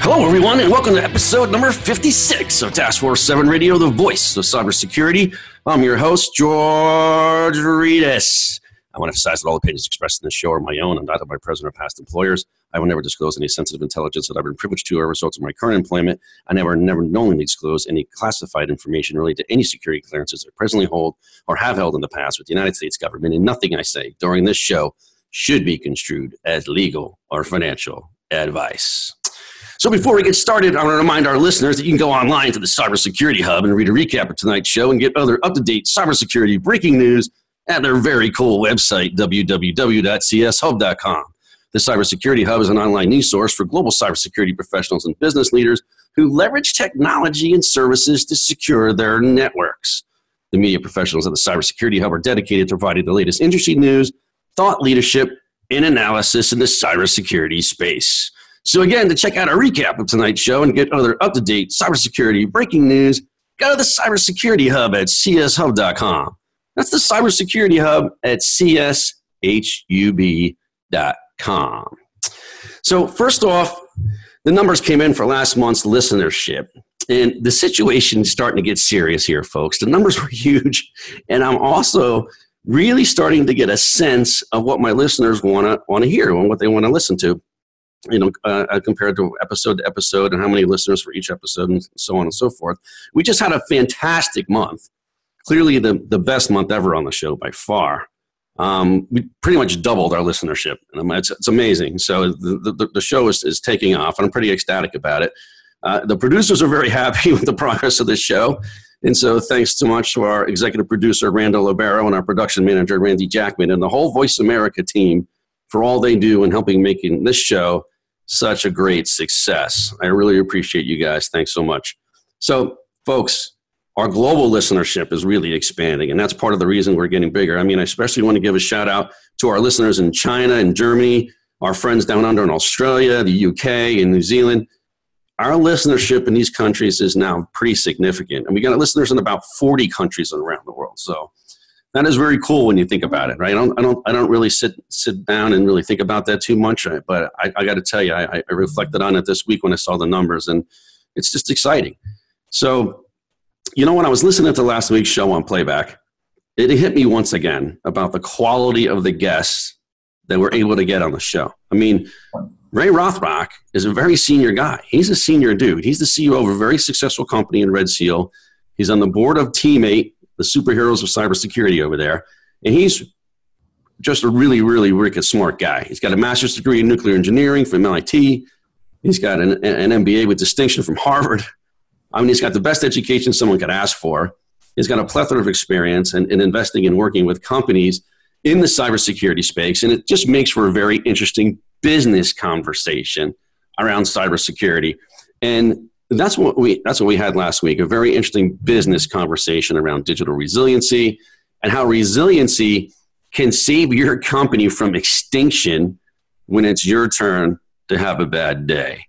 Hello, everyone, and welcome to episode number 56 of Task Force 7 Radio, the voice of cybersecurity. I'm your host, George Reedus. I want to emphasize that all opinions expressed in this show are my own and not of my present or past employers. I will never disclose any sensitive intelligence that I've been privy to or results of my current employment. I never knowingly disclose any classified information related to any security clearances I presently hold or have held in the past with the United States government, and nothing I say during this show should be construed as legal or financial advice. So before we get started, I want to remind our listeners that you can go online to the Cybersecurity Hub and read a recap of tonight's show and get other up-to-date cybersecurity breaking news at their very cool website, www.cshub.com. The Cybersecurity Hub is an online news source for global cybersecurity professionals and business leaders who leverage technology and services to secure their networks. The media professionals at the Cybersecurity Hub are dedicated to providing the latest industry news, thought leadership, and analysis in the cybersecurity space. So again, to check out a recap of tonight's show and get other up-to-date cybersecurity breaking news, go to the Cybersecurity Hub at cshub.com. That's the Cybersecurity Hub at cshub.com. So first off, the numbers came in for last month's listenership. And the situation is starting to get serious here, folks. The numbers were huge. And I'm also really starting to get a sense of what my listeners want to hear and what they want to listen to. You know, compared to episode and how many listeners for each episode and so on and so forth. We just had a fantastic month. Clearly the best month ever on the show by far. We pretty much doubled our listenership. And it's amazing. So the show is taking off, and I'm pretty ecstatic about it. The producers are very happy with the progress of this show. And so thanks so much to our executive producer, Randall Obero, and our production manager, Randy Jackman, and the whole Voice America team for all they do in helping making this show such a great success. I really appreciate you guys. Thanks so much. So, folks, our global listenership is really expanding, and that's part of the reason we're getting bigger. I mean, I especially want to give a shout-out to our listeners in China and Germany, our friends down under in Australia, the UK, and New Zealand. Our listenership in these countries is now pretty significant, and we got listeners in about 40 countries around the world. So that is very cool when you think about it, right? I don't really sit down and really think about that too much, right? But I got to tell you, I reflected on it this week when I saw the numbers, and it's just exciting. So, you know, when I was listening to last week's show on playback, it hit me once again about the quality of the guests that we're able to get on the show. I mean, Ray Rothrock is a very senior guy. He's a senior dude. He's the CEO of a very successful company in Red Seal. He's on the board of Teammate, the superheroes of cybersecurity over there. And he's just a really, really wicked smart guy. He's got a master's degree in nuclear engineering from MIT. He's got an MBA with distinction from Harvard. I mean, he's got the best education someone could ask for. He's got a plethora of experience in investing and working with companies in the cybersecurity space. And it just makes for a very interesting business conversation around cybersecurity. And That's what we had last week, a very interesting business conversation around digital resiliency and how resiliency can save your company from extinction when it's your turn to have a bad day.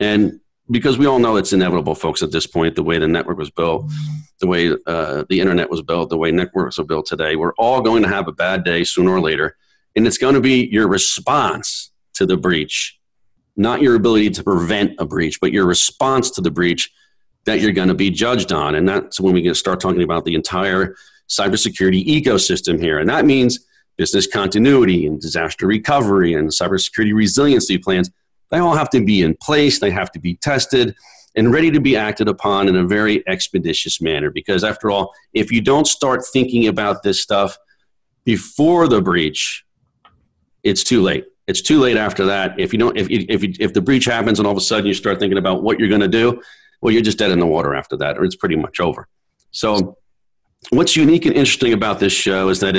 And because we all know it's inevitable, folks, at this point, the way the network was built, the way the internet was built, the way networks are built today, we're all going to have a bad day sooner or later. And it's going to be your response to the breach, not your ability to prevent a breach, but your response to the breach that you're going to be judged on. And that's when we get to start talking about the entire cybersecurity ecosystem here. And that means business continuity and disaster recovery and cybersecurity resiliency plans. They all have to be in place. They have to be tested and ready to be acted upon in a very expeditious manner. Because after all, if you don't start thinking about this stuff before the breach, it's too late. It's too late after that. If the breach happens and all of a sudden you start thinking about what you're going to do, well, you're just dead in the water after that, or it's pretty much over. So what's unique and interesting about this show is that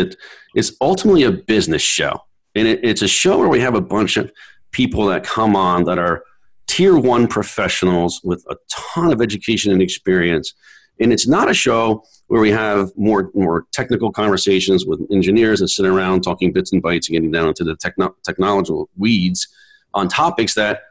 it's ultimately a business show. And it's a show where we have a bunch of people that come on that are tier one professionals with a ton of education and experience. And it's not a show where we have more technical conversations with engineers that sit around talking bits and bytes and getting down into the technological weeds on topics that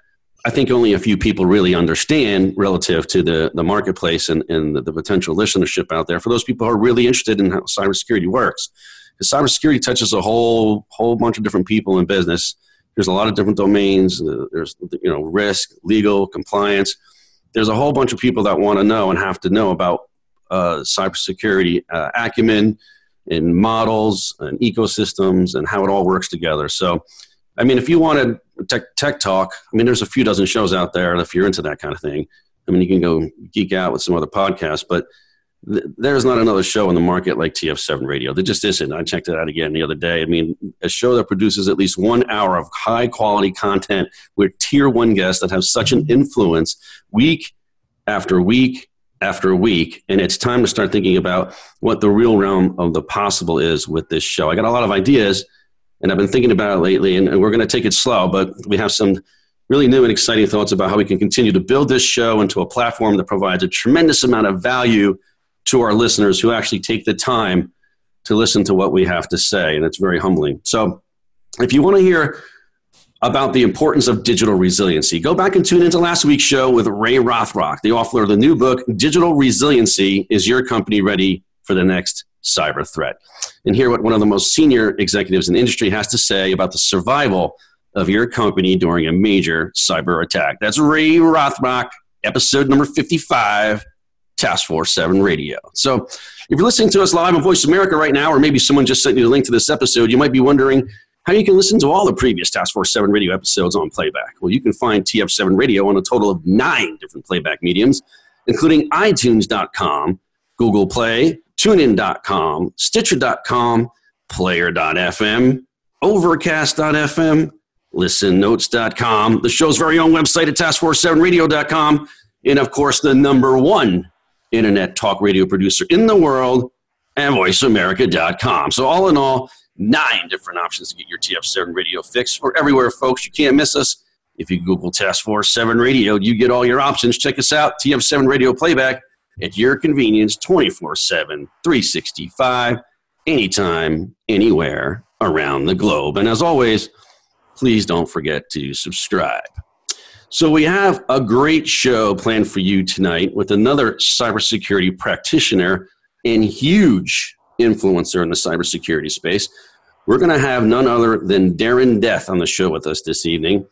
I think only a few people really understand relative to the marketplace and the potential listenership out there for those people who are really interested in how cybersecurity works. Because cybersecurity touches a whole bunch of different people in business. There's a lot of different domains. There's risk, legal, compliance. There's a whole bunch of people that want to know and have to know about cybersecurity acumen and models and ecosystems and how it all works together. So, I mean, if you wanted tech talk, I mean, there's a few dozen shows out there if you're into that kind of thing. I mean, you can go geek out with some other podcasts, but there's not another show on the market like TF7 Radio. There just isn't. I checked it out again the other day. I mean, a show that produces at least 1 hour of high-quality content with tier one guests that have such an influence week after week after week. And it's time to start thinking about what the real realm of the possible is with this show. I got a lot of ideas, and I've been thinking about it lately, and we're going to take it slow, but we have some really new and exciting thoughts about how we can continue to build this show into a platform that provides a tremendous amount of value to our listeners who actually take the time to listen to what we have to say. And it's very humbling. So if you want to hear about the importance of digital resiliency, go back and tune into last week's show with Ray Rothrock, the author of the new book, Digital Resiliency, Is Your Company Ready for the Next Cyber Threat? And hear what one of the most senior executives in the industry has to say about the survival of your company during a major cyber attack. That's Ray Rothrock, episode number 55. Task Force 7 Radio. So if you're listening to us live on Voice America right now, or maybe someone just sent you the link to this episode, you might be wondering how you can listen to all the previous Task Force 7 Radio episodes on playback. Well, you can find TF7 Radio on a total of 9 different playback mediums, including iTunes.com, Google Play, TuneIn.com, Stitcher.com, Player.fm, Overcast.fm, ListenNotes.com, the show's very own website at TaskForce7Radio.com, and of course, the number one internet talk radio producer in the world, and voiceamerica.com. So all in all, 9 different options to get your TF7 Radio fix. We're everywhere, folks. You can't miss us. If you Google Task Force 7 Radio, you get all your options. Check us out, TF7 Radio Playback, at your convenience, 24/7, 365, anytime, anywhere around the globe. And as always, please don't forget to subscribe. So we have a great show planned for you tonight with another cybersecurity practitioner and huge influencer in the cybersecurity space. We're going to have none other than Darren Death on the show with us this evening.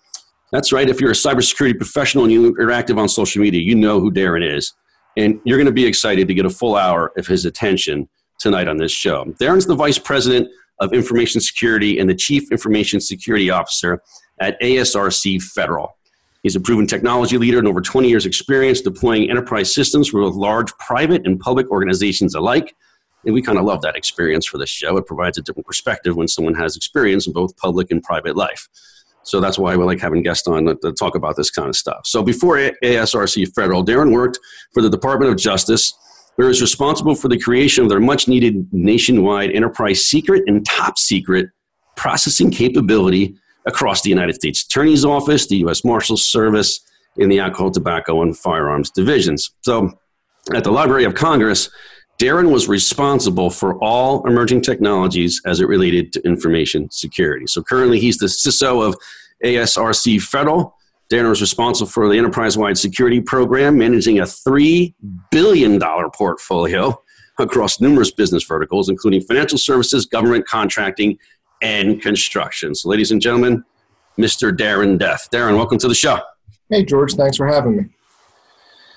That's right. If you're a cybersecurity professional and you're active on social media, you know who Darren is. And you're going to be excited to get a full hour of his attention tonight on this show. Darren's the Vice President of Information Security and the Chief Information Security Officer at ASRC Federal. He's a proven technology leader and over 20 years experience deploying enterprise systems for both large private and public organizations alike. And we kind of love that experience for this show. It provides a different perspective when someone has experience in both public and private life. So that's why we like having guests on to talk about this kind of stuff. So before ASRC Federal, Darren worked for the Department of Justice, where he was responsible for the creation of their much-needed nationwide enterprise secret and top-secret processing capability across the United States Attorney's Office, the U.S. Marshals Service, and the Alcohol, Tobacco, and Firearms divisions. So at the Library of Congress, Darren was responsible for all emerging technologies as it related to information security. So currently he's the CISO of ASRC Federal. Darren was responsible for the enterprise-wide security program, managing a $3 billion portfolio across numerous business verticals, including financial services, government contracting, and construction. So, ladies and gentlemen, Mr. Darren Death. Darren, welcome to the show. Hey, George. Thanks for having me.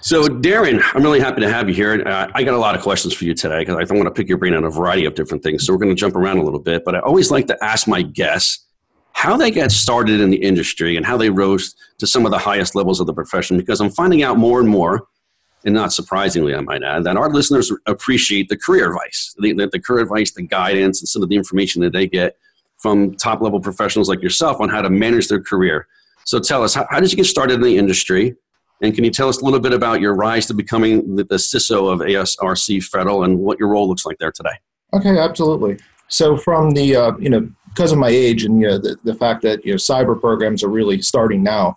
So, Darren, I'm really happy to have you here. I got a lot of questions for you today because I want to pick your brain on a variety of different things. So, we're going to jump around a little bit, but I always like to ask my guests how they got started in the industry and how they rose to some of the highest levels of the profession, because I'm finding out more and more, and not surprisingly, I might add, that our listeners appreciate the career advice, the career advice, the guidance, and some of the information that they get from top-level professionals like yourself on how to manage their career. So tell us, how did you get started in the industry? And can you tell us a little bit about your rise to becoming the CISO of ASRC Federal and what your role looks like there today? Okay, absolutely. So from the, because of my age and the fact that cyber programs are really starting now,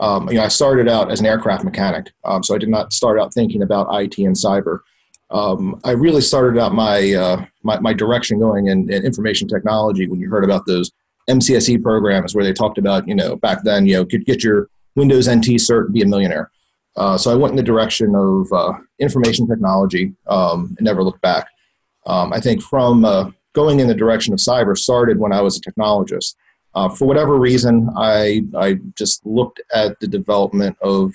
I started out as an aircraft mechanic, so I did not start out thinking about IT and cyber. I really started out my direction going in information technology when you heard about those MCSE programs where they talked about, back then, get your Windows NT cert and be a millionaire. So I went in the direction of information technology and never looked back. I think from going in the direction of cyber started when I was a technologist. For whatever reason, I just looked at the development of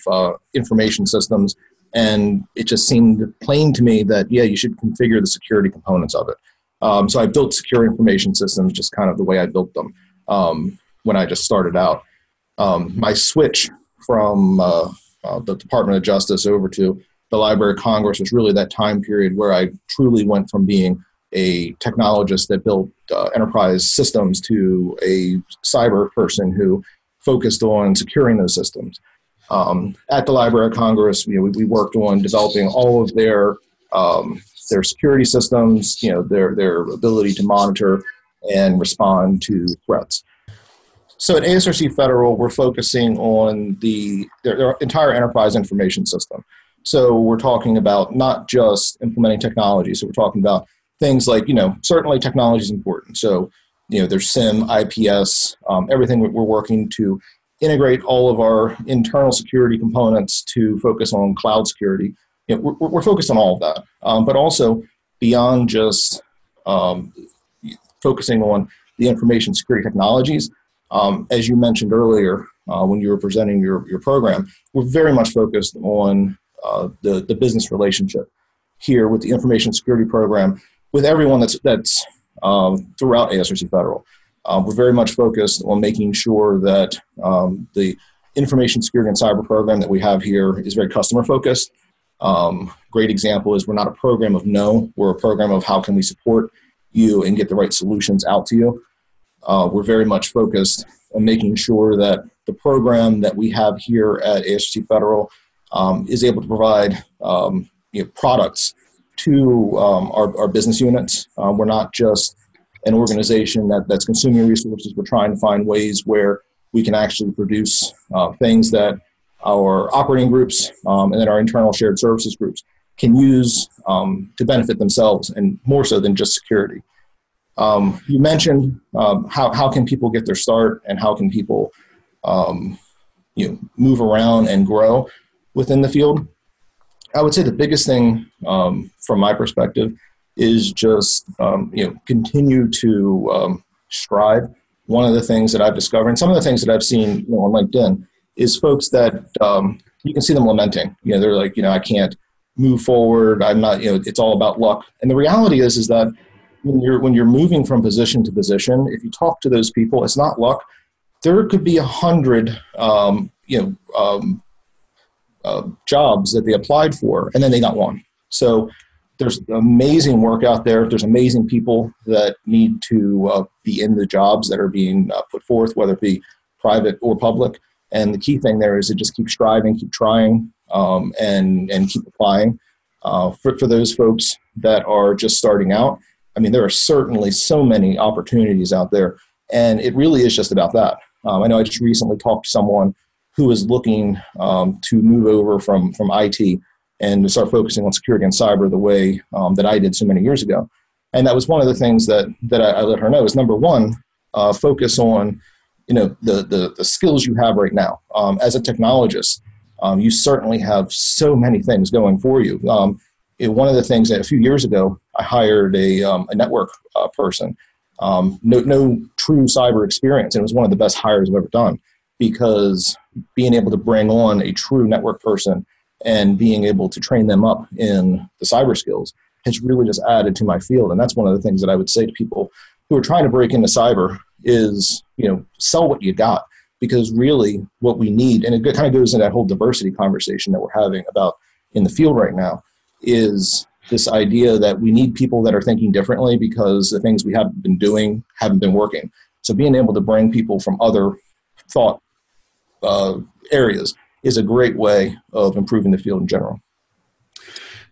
information systems, and it just seemed plain to me that, you should configure the security components of it. So I built secure information systems just kind of the way I built them when I just started out. My switch from the Department of Justice over to the Library of Congress was really that time period where I truly went from being a technologist that built enterprise systems to a cyber person who focused on securing those systems. At the Library of Congress, we worked on developing all of their security systems, their ability to monitor and respond to threats. So at ASRC Federal, we're focusing on their entire enterprise information system. So we're talking about not just implementing technology. So we're talking about things like, certainly technology is important. So, there's SIM, IPS, everything we're working to integrate all of our internal security components to focus on cloud security. We're focused on all of that, but also beyond just focusing on the information security technologies. As you mentioned earlier, when you were presenting your program, we're very much focused on the business relationship here with the information security program with everyone that's throughout ASRC Federal. We're very much focused on making sure that the information security and cyber program that we have here is very customer focused. Great example is we're not a program of no, we're a program of how can we support you and get the right solutions out to you. We're very much focused on making sure that the program that we have here at ASRC Federal is able to provide products to our business units. We're not just an organization that's consuming resources. We're trying to find ways where we can actually produce things that our operating groups and then our internal shared services groups can use to benefit themselves, and more so than just security. You mentioned how can people get their start and how can people move around and grow within the field. I would say the biggest thing from my perspective is just continue to strive. One of the things that I've discovered, and some of the things that I've seen on LinkedIn, is folks that you can see them lamenting. They're like, I can't move forward. I'm not. It's all about luck. And the reality is that when you're moving from position to position, if you talk to those people, it's not luck. There could be 100. Jobs that they applied for, and then they got one. So there's amazing work out there. There's amazing people that need to be in the jobs that are being put forth, whether it be private or public. And the key thing there is to just keep striving, keep trying, and keep applying. For those folks that are just starting out, there are certainly so many opportunities out there, and it really is just about that. I know I just recently talked to someone who is looking to move over from IT and to start focusing on security and cyber the way that I did so many years ago. And that was one of the things that I let her know is, number one, focus on the skills you have right now. As a technologist, you certainly have so many things going for you. One of the things that a few years ago, I hired a network person, no true cyber experience. And it was one of the best hires I've ever done, because being able to bring on a true network person and being able to train them up in the cyber skills has really just added to my field. And that's one of the things that I would say to people who are trying to break into cyber is, sell what you got, because really what we need, and it kind of goes into that whole diversity conversation that we're having about in the field right now, is this idea that we need people that are thinking differently because the things we have been doing haven't been working. So being able to bring people from other thought areas is a great way of improving the field in general.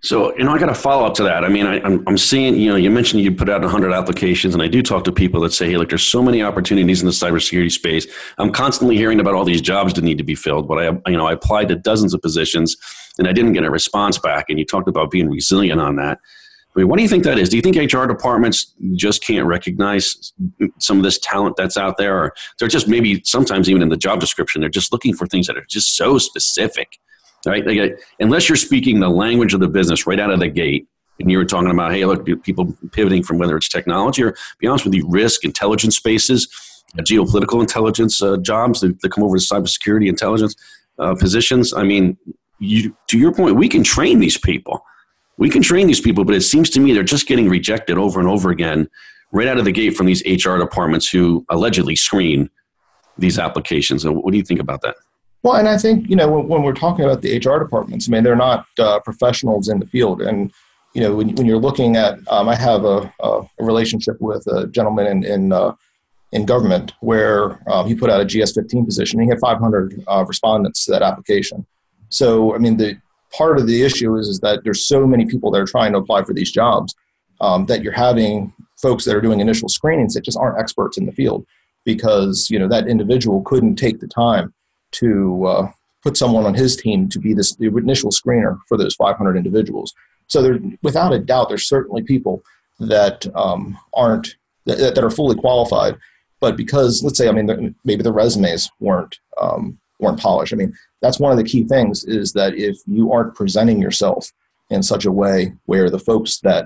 So, I got a follow-up to that. I mean, I'm seeing, you mentioned you put out 100 applications, and I do talk to people that say, hey, look, there's so many opportunities in the cybersecurity space. I'm constantly hearing about all these jobs that need to be filled, but I applied to dozens of positions, and I didn't get a response back, and you talked about being resilient on that. I mean, what do you think that is? Do you think HR departments just can't recognize some of this talent that's out there? Or they're just maybe sometimes even in the job description, they're just looking for things that are just so specific, right? Unless you're speaking the language of the business right out of the gate, and you were talking about, hey, look, people pivoting from whether it's technology or, to be honest with you, risk, intelligence spaces, geopolitical intelligence jobs that come over to cybersecurity intelligence positions. I mean, to your point, we can train these people. but it seems to me they're just getting rejected over and over again right out of the gate from these HR departments who allegedly screen these applications. And what do you think about that? Well, and I think, when we're talking about the HR departments, I mean, they're not professionals in the field. And, when you're looking at, I have a relationship with a gentleman in government where he put out a GS-15 position. And he had 500 respondents to that application. So, I mean, part of the issue is that there's so many people that are trying to apply for these jobs that you're having folks that are doing initial screenings that just aren't experts in the field because, that individual couldn't take the time to put someone on his team to be the initial screener for those 500 individuals. So without a doubt, there's certainly people that that are fully qualified, but because let's say, maybe the resumes weren't polished. That's one of the key things is that if you aren't presenting yourself in such a way where the folks that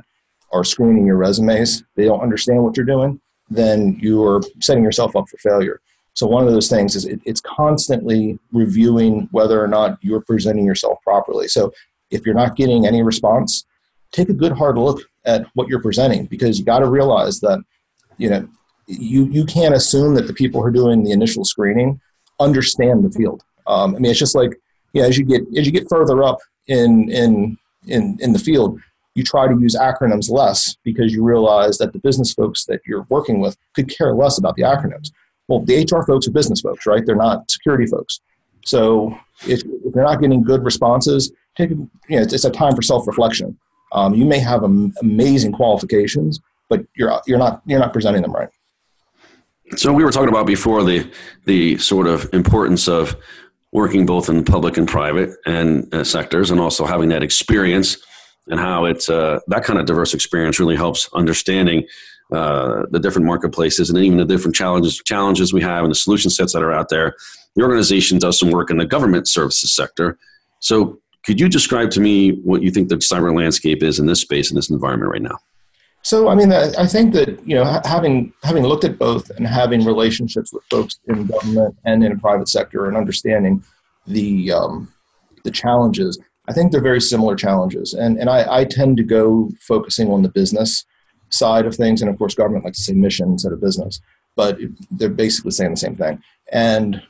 are screening your resumes, they don't understand what you're doing, then you're setting yourself up for failure. So one of those things is it's constantly reviewing whether or not you're presenting yourself properly. So if you're not getting any response, take a good hard look at what you're presenting, because you got to realize that, you can't assume that the people who are doing the initial screening understand the field. It's just like, as you get further up in the field, you try to use acronyms less because you realize that the business folks that you're working with could care less about the acronyms. Well, the HR folks are business folks, right? They're not security folks. So if you're not getting good responses, it's a time for self-reflection. You may have amazing qualifications, but you're not presenting them right. So we were talking about before the sort of importance of working both in public and private and sectors, and also having that experience, and how it's that kind of diverse experience really helps understanding the different marketplaces and even the different challenges we have and the solution sets that are out there. Your organization does some work in the government services sector. So could you describe to me what you think the cyber landscape is in this space, in this environment right now? So, I think that, having looked at both and having relationships with folks in government and in the private sector and understanding the challenges, I think they're very similar challenges. And I tend to go focusing on the business side of things. And of course, government likes to say mission instead of business, but they're basically saying the same thing. And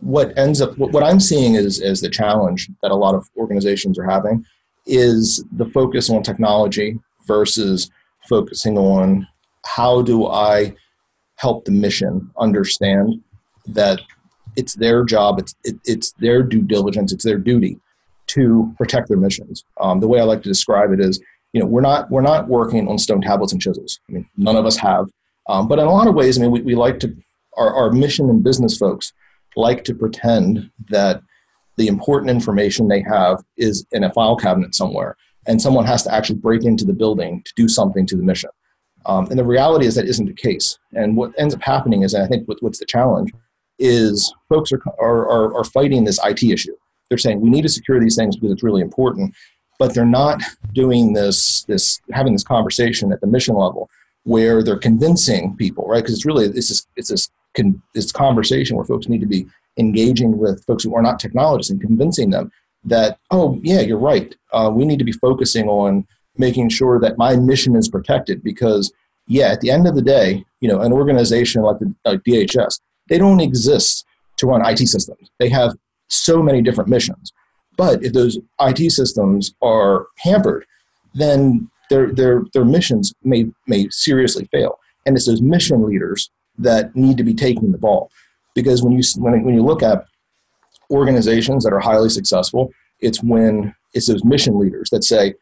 what I'm seeing is the challenge that a lot of organizations are having is the focus on technology versus focusing on how do I help the mission understand that it's their job, it's their due diligence, it's their duty to protect their missions. The way I like to describe it is, we're not working on stone tablets and chisels. None of us have. But in a lot of ways, we like to, our mission and business folks like to pretend that the important information they have is in a file cabinet somewhere, and someone has to actually break into the building to do something to the mission. And the reality is that isn't the case. And what ends up happening is, and I think what's the challenge, is folks are fighting this IT issue. They're saying, we need to secure these things because it's really important, but they're not doing having this conversation at the mission level where they're convincing people, right? Because it's this conversation where folks need to be engaging with folks who are not technologists and convincing them that, oh, yeah, you're right. We need to be focusing on making sure that my mission is protected because, at the end of the day, an organization like DHS, they don't exist to run IT systems. They have so many different missions. But if those IT systems are hampered, then their missions may seriously fail. And it's those mission leaders that need to be taking the ball. Because when you look at organizations that are highly successful, it's those mission leaders that say,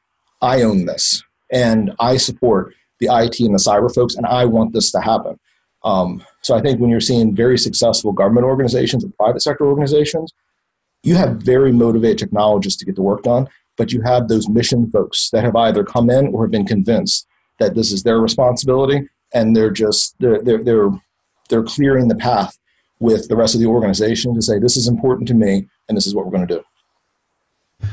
I own this, and I support the IT and the cyber folks, and I want this to happen. So I think when you're seeing very successful government organizations and private sector organizations, you have very motivated technologists to get the work done, but you have those mission folks that have either come in or have been convinced that this is their responsibility, and they're clearing the path with the rest of the organization to say, this is important to me, and this is what we're going to do.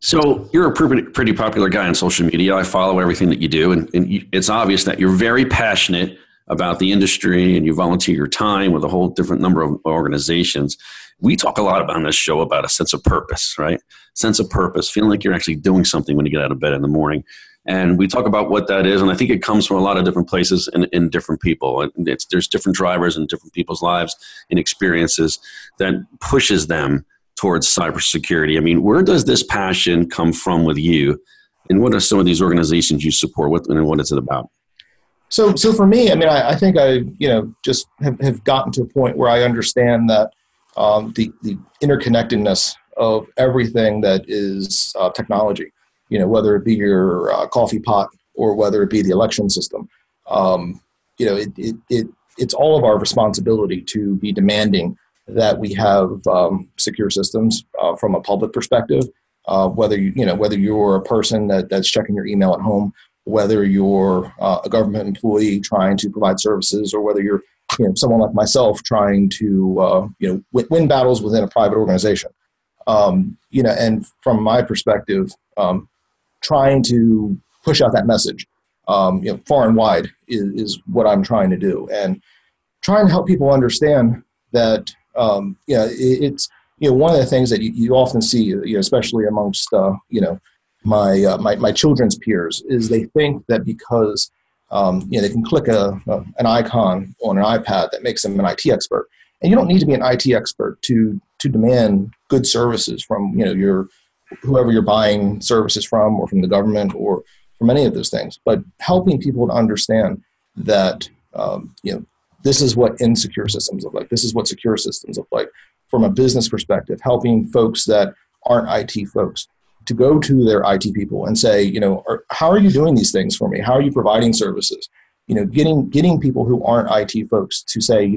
So you're a pretty popular guy on social media. I follow everything that you do, and it's obvious that you're very passionate about the industry, and you volunteer your time with a whole different number of organizations. We talk a lot on this show about a sense of purpose, right? Sense of purpose, feeling like you're actually doing something when you get out of bed in the morning. And we talk about what that is, and I think it comes from a lot of different places and different people. And there's different drivers in different people's lives and experiences that pushes them towards cybersecurity. I mean, where does this passion come from with you, and what are some of these organizations you support with, and what is it about? So for me, I mean, I think I, you know, just have gotten to a point where I understand that the interconnectedness of everything that is technology, you know, whether it be your coffee pot or whether it be the election system, you know, it's all of our responsibility to be demanding that we have secure systems from a public perspective. Whether you're a person that's checking your email at home, whether you're a government employee trying to provide services, or whether you're, you know, someone like myself trying to, win battles within a private organization. And from my perspective, trying to push out that message, far and wide is what I'm trying to do, and trying to help people understand that, it's, you know, one of the things that you often see, you know, especially amongst, my children's peers, is they think that because they can click an icon on an iPad that makes them an IT expert, and you don't need to be an IT expert to demand good services from whoever you're buying services from, or from the government, or from any of those things. But helping people to understand that this is what insecure systems look like, this is what secure systems look like from a business perspective. Helping folks that aren't IT folks to go to their IT people and say, how are you doing these things for me? How are you providing services? Getting people who aren't IT folks to say,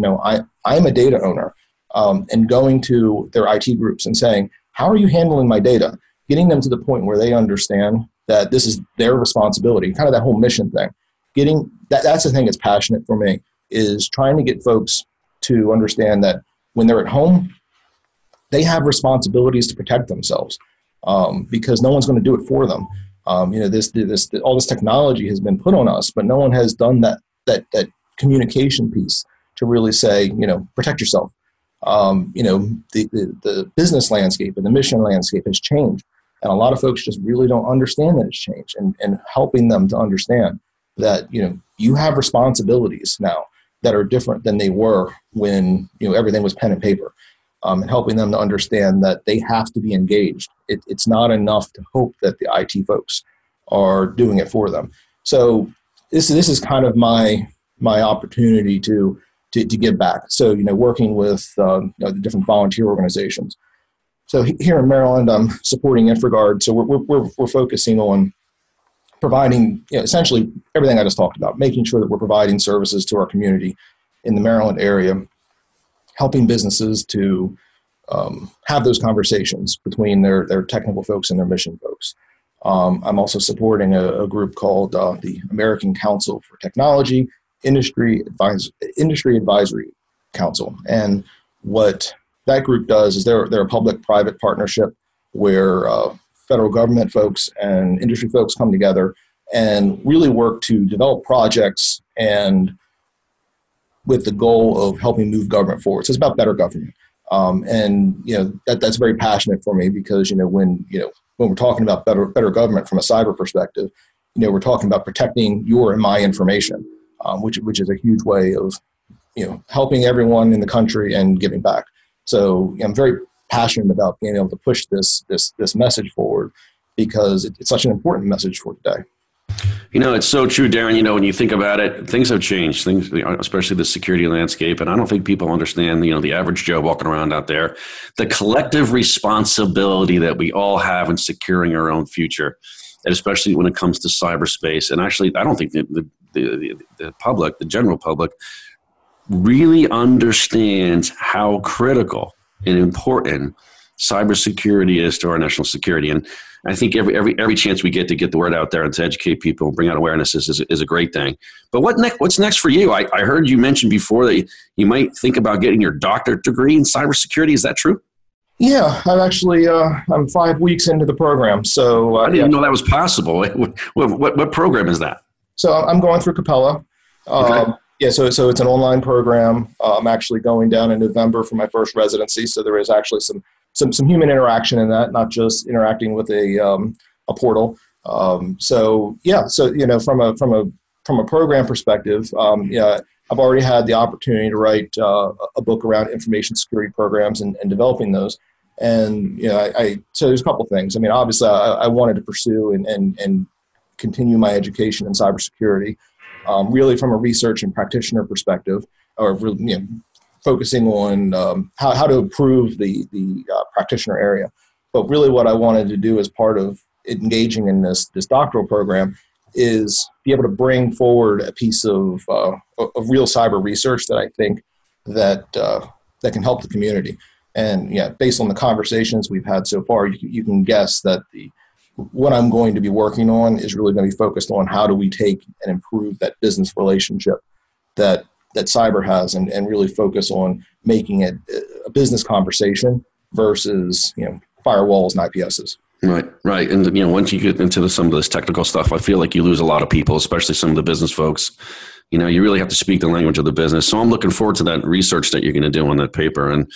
I'm a data owner, and going to their IT groups and saying, how are you handling my data? Getting them to the point where they understand that this is their responsibility, kind of that whole mission thing. That's the thing that's passionate for me, is trying to get folks to understand that when they're at home, they have responsibilities to protect themselves. Because no one's going to do it for them. All this technology has been put on us, but no one has done that communication piece to really say, protect yourself. The business landscape and the mission landscape has changed, and a lot of folks just really don't understand that it's changed. And helping them to understand that you have responsibilities now that are different than they were when everything was pen and paper. And helping them to understand that they have to be engaged. It's not enough to hope that the IT folks are doing it for them. So this is kind of my opportunity to give back. So working with the different volunteer organizations. So here in Maryland, I'm supporting InfraGard. So we're focusing on providing essentially everything I just talked about, making sure that we're providing services to our community in the Maryland area. Helping businesses to have those conversations between their technical folks and their mission folks. I'm also supporting a group called the American Council for Technology Industry Advisory Council. And what that group does is they're a public-private partnership where federal government folks and industry folks come together and really work to develop projects and with the goal of helping move government forward. So it's about better government, that's very passionate for me, because when we're talking about better government from a cyber perspective, we're talking about protecting your and my information, which is a huge way of helping everyone in the country and giving back. So I'm very passionate about being able to push this message forward, because it's such an important message for today. It's so true, Darren. When you think about it, things have changed, especially the security landscape. And I don't think people understand, the average Joe walking around out there, the collective responsibility that we all have in securing our own future. and especially when it comes to cyberspace. And actually, I don't think the public, the general public, really understands how critical and important cybersecurity is to our national security. And I think every chance we get to get the word out there and to educate people and bring out awareness is a great thing. But what's next for you? I heard you mention before that you might think about getting your doctorate degree in cybersecurity. Is that true? Yeah, I'm actually I'm 5 weeks into the program. So I didn't know that was possible. What program is that? So I'm going through Capella. Okay. Yeah, so it's an online program. I'm actually going down in November for my first residency. So there is actually some human interaction in that, not just interacting with a portal. From a program perspective, I've already had the opportunity to write a book around information security programs and developing those. And so there's a couple things. I mean, obviously, I wanted to pursue and continue my education in cybersecurity, really from a research and practitioner perspective, or focusing on how to improve the practitioner area. But really what I wanted to do as part of engaging in this doctoral program is be able to bring forward a piece of real cyber research that I think that can help the community. And based on the conversations we've had so far, you can guess that what I'm going to be working on is really going to be focused on how do we take and improve that business relationship that cyber has and really focus on making it a business conversation versus, firewalls and IPSs. Right. And, once you get into some of this technical stuff, I feel like you lose a lot of people, especially some of the business folks. You really have to speak the language of the business. So I'm looking forward to that research that you're going to do on that paper and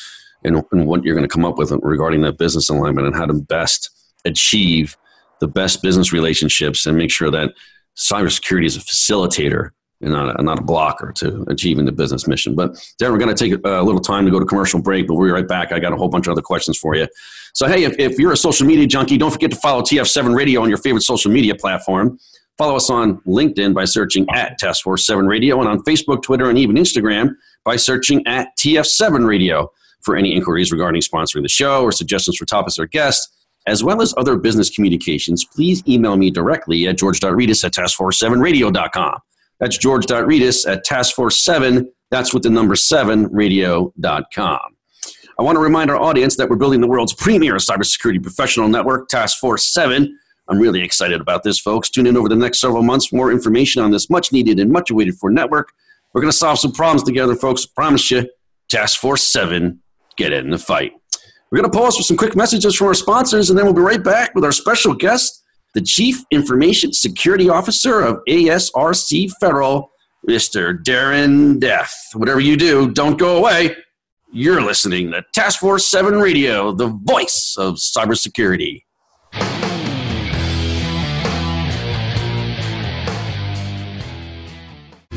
what you're going to come up with regarding that business alignment and how to best achieve the best business relationships and make sure that cybersecurity is a facilitator and not a blocker to achieving the business mission. But Darren, we're going to take a little time to go to commercial break, but we'll be right back. I got a whole bunch of other questions for you. So, hey, if you're a social media junkie, don't forget to follow TF7 Radio on your favorite social media platform. Follow us on LinkedIn by searching at Task Force 7 Radio, and on Facebook, Twitter, and even Instagram by searching at TF7 Radio for any inquiries regarding sponsoring the show or suggestions for topics or guests, as well as other business communications. Please email me directly at george.reedus@taskforce7radio.com. That's george.reedus@taskforce7, that's with the number 7, radio.com. I want to remind our audience that we're building the world's premier cybersecurity professional network, Task Force 7. I'm really excited about this, folks. Tune in over the next several months for more information on this much-needed and much-awaited-for network. We're going to solve some problems together, folks. I promise you, Task Force 7, get in the fight. We're going to pause for some quick messages from our sponsors, and then we'll be right back with our special guest, the Chief Information Security Officer of ASRC Federal, Mr. Darren Death. Whatever you do, don't go away. You're listening to Task Force 7 Radio, the voice of cybersecurity.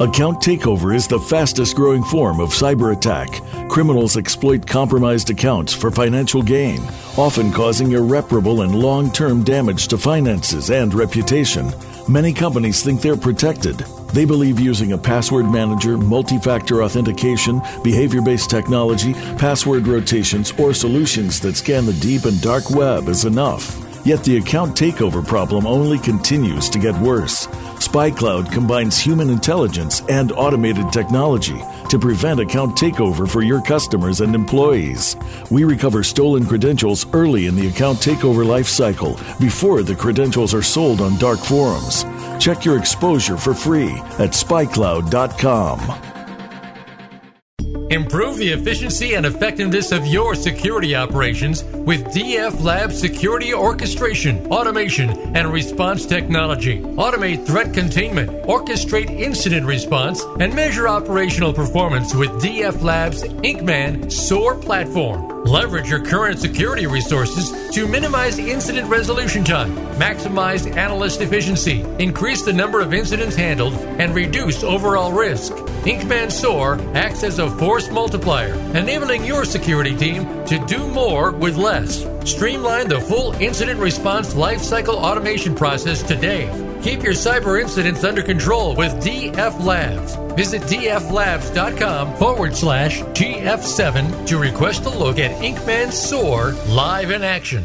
Account takeover is the fastest growing form of cyber attack. Criminals exploit compromised accounts for financial gain, often causing irreparable and long-term damage to finances and reputation. Many companies think they're protected. They believe using a password manager, multi-factor authentication, behavior-based technology, password rotations, or solutions that scan the deep and dark web is enough. Yet the account takeover problem only continues to get worse. SpyCloud combines human intelligence and automated technology to prevent account takeover for your customers and employees. We recover stolen credentials early in the account takeover life cycle before the credentials are sold on dark forums. Check your exposure for free at spycloud.com. Improve the efficiency and effectiveness of your security operations with DFLabs security orchestration, automation, and response technology. Automate threat containment, orchestrate incident response, and measure operational performance with DFLabs IncMan SOAR platform. Leverage your current security resources to minimize incident resolution time, maximize analyst efficiency, increase the number of incidents handled, and reduce overall risk. IncMan SOAR acts as a force multiplier, enabling your security team to do more with less. Streamline the full incident response lifecycle automation process today. Keep your cyber incidents under control with DFLabs. Visit dflabs.com/GF7 to request a look at IncMan SOAR live in action.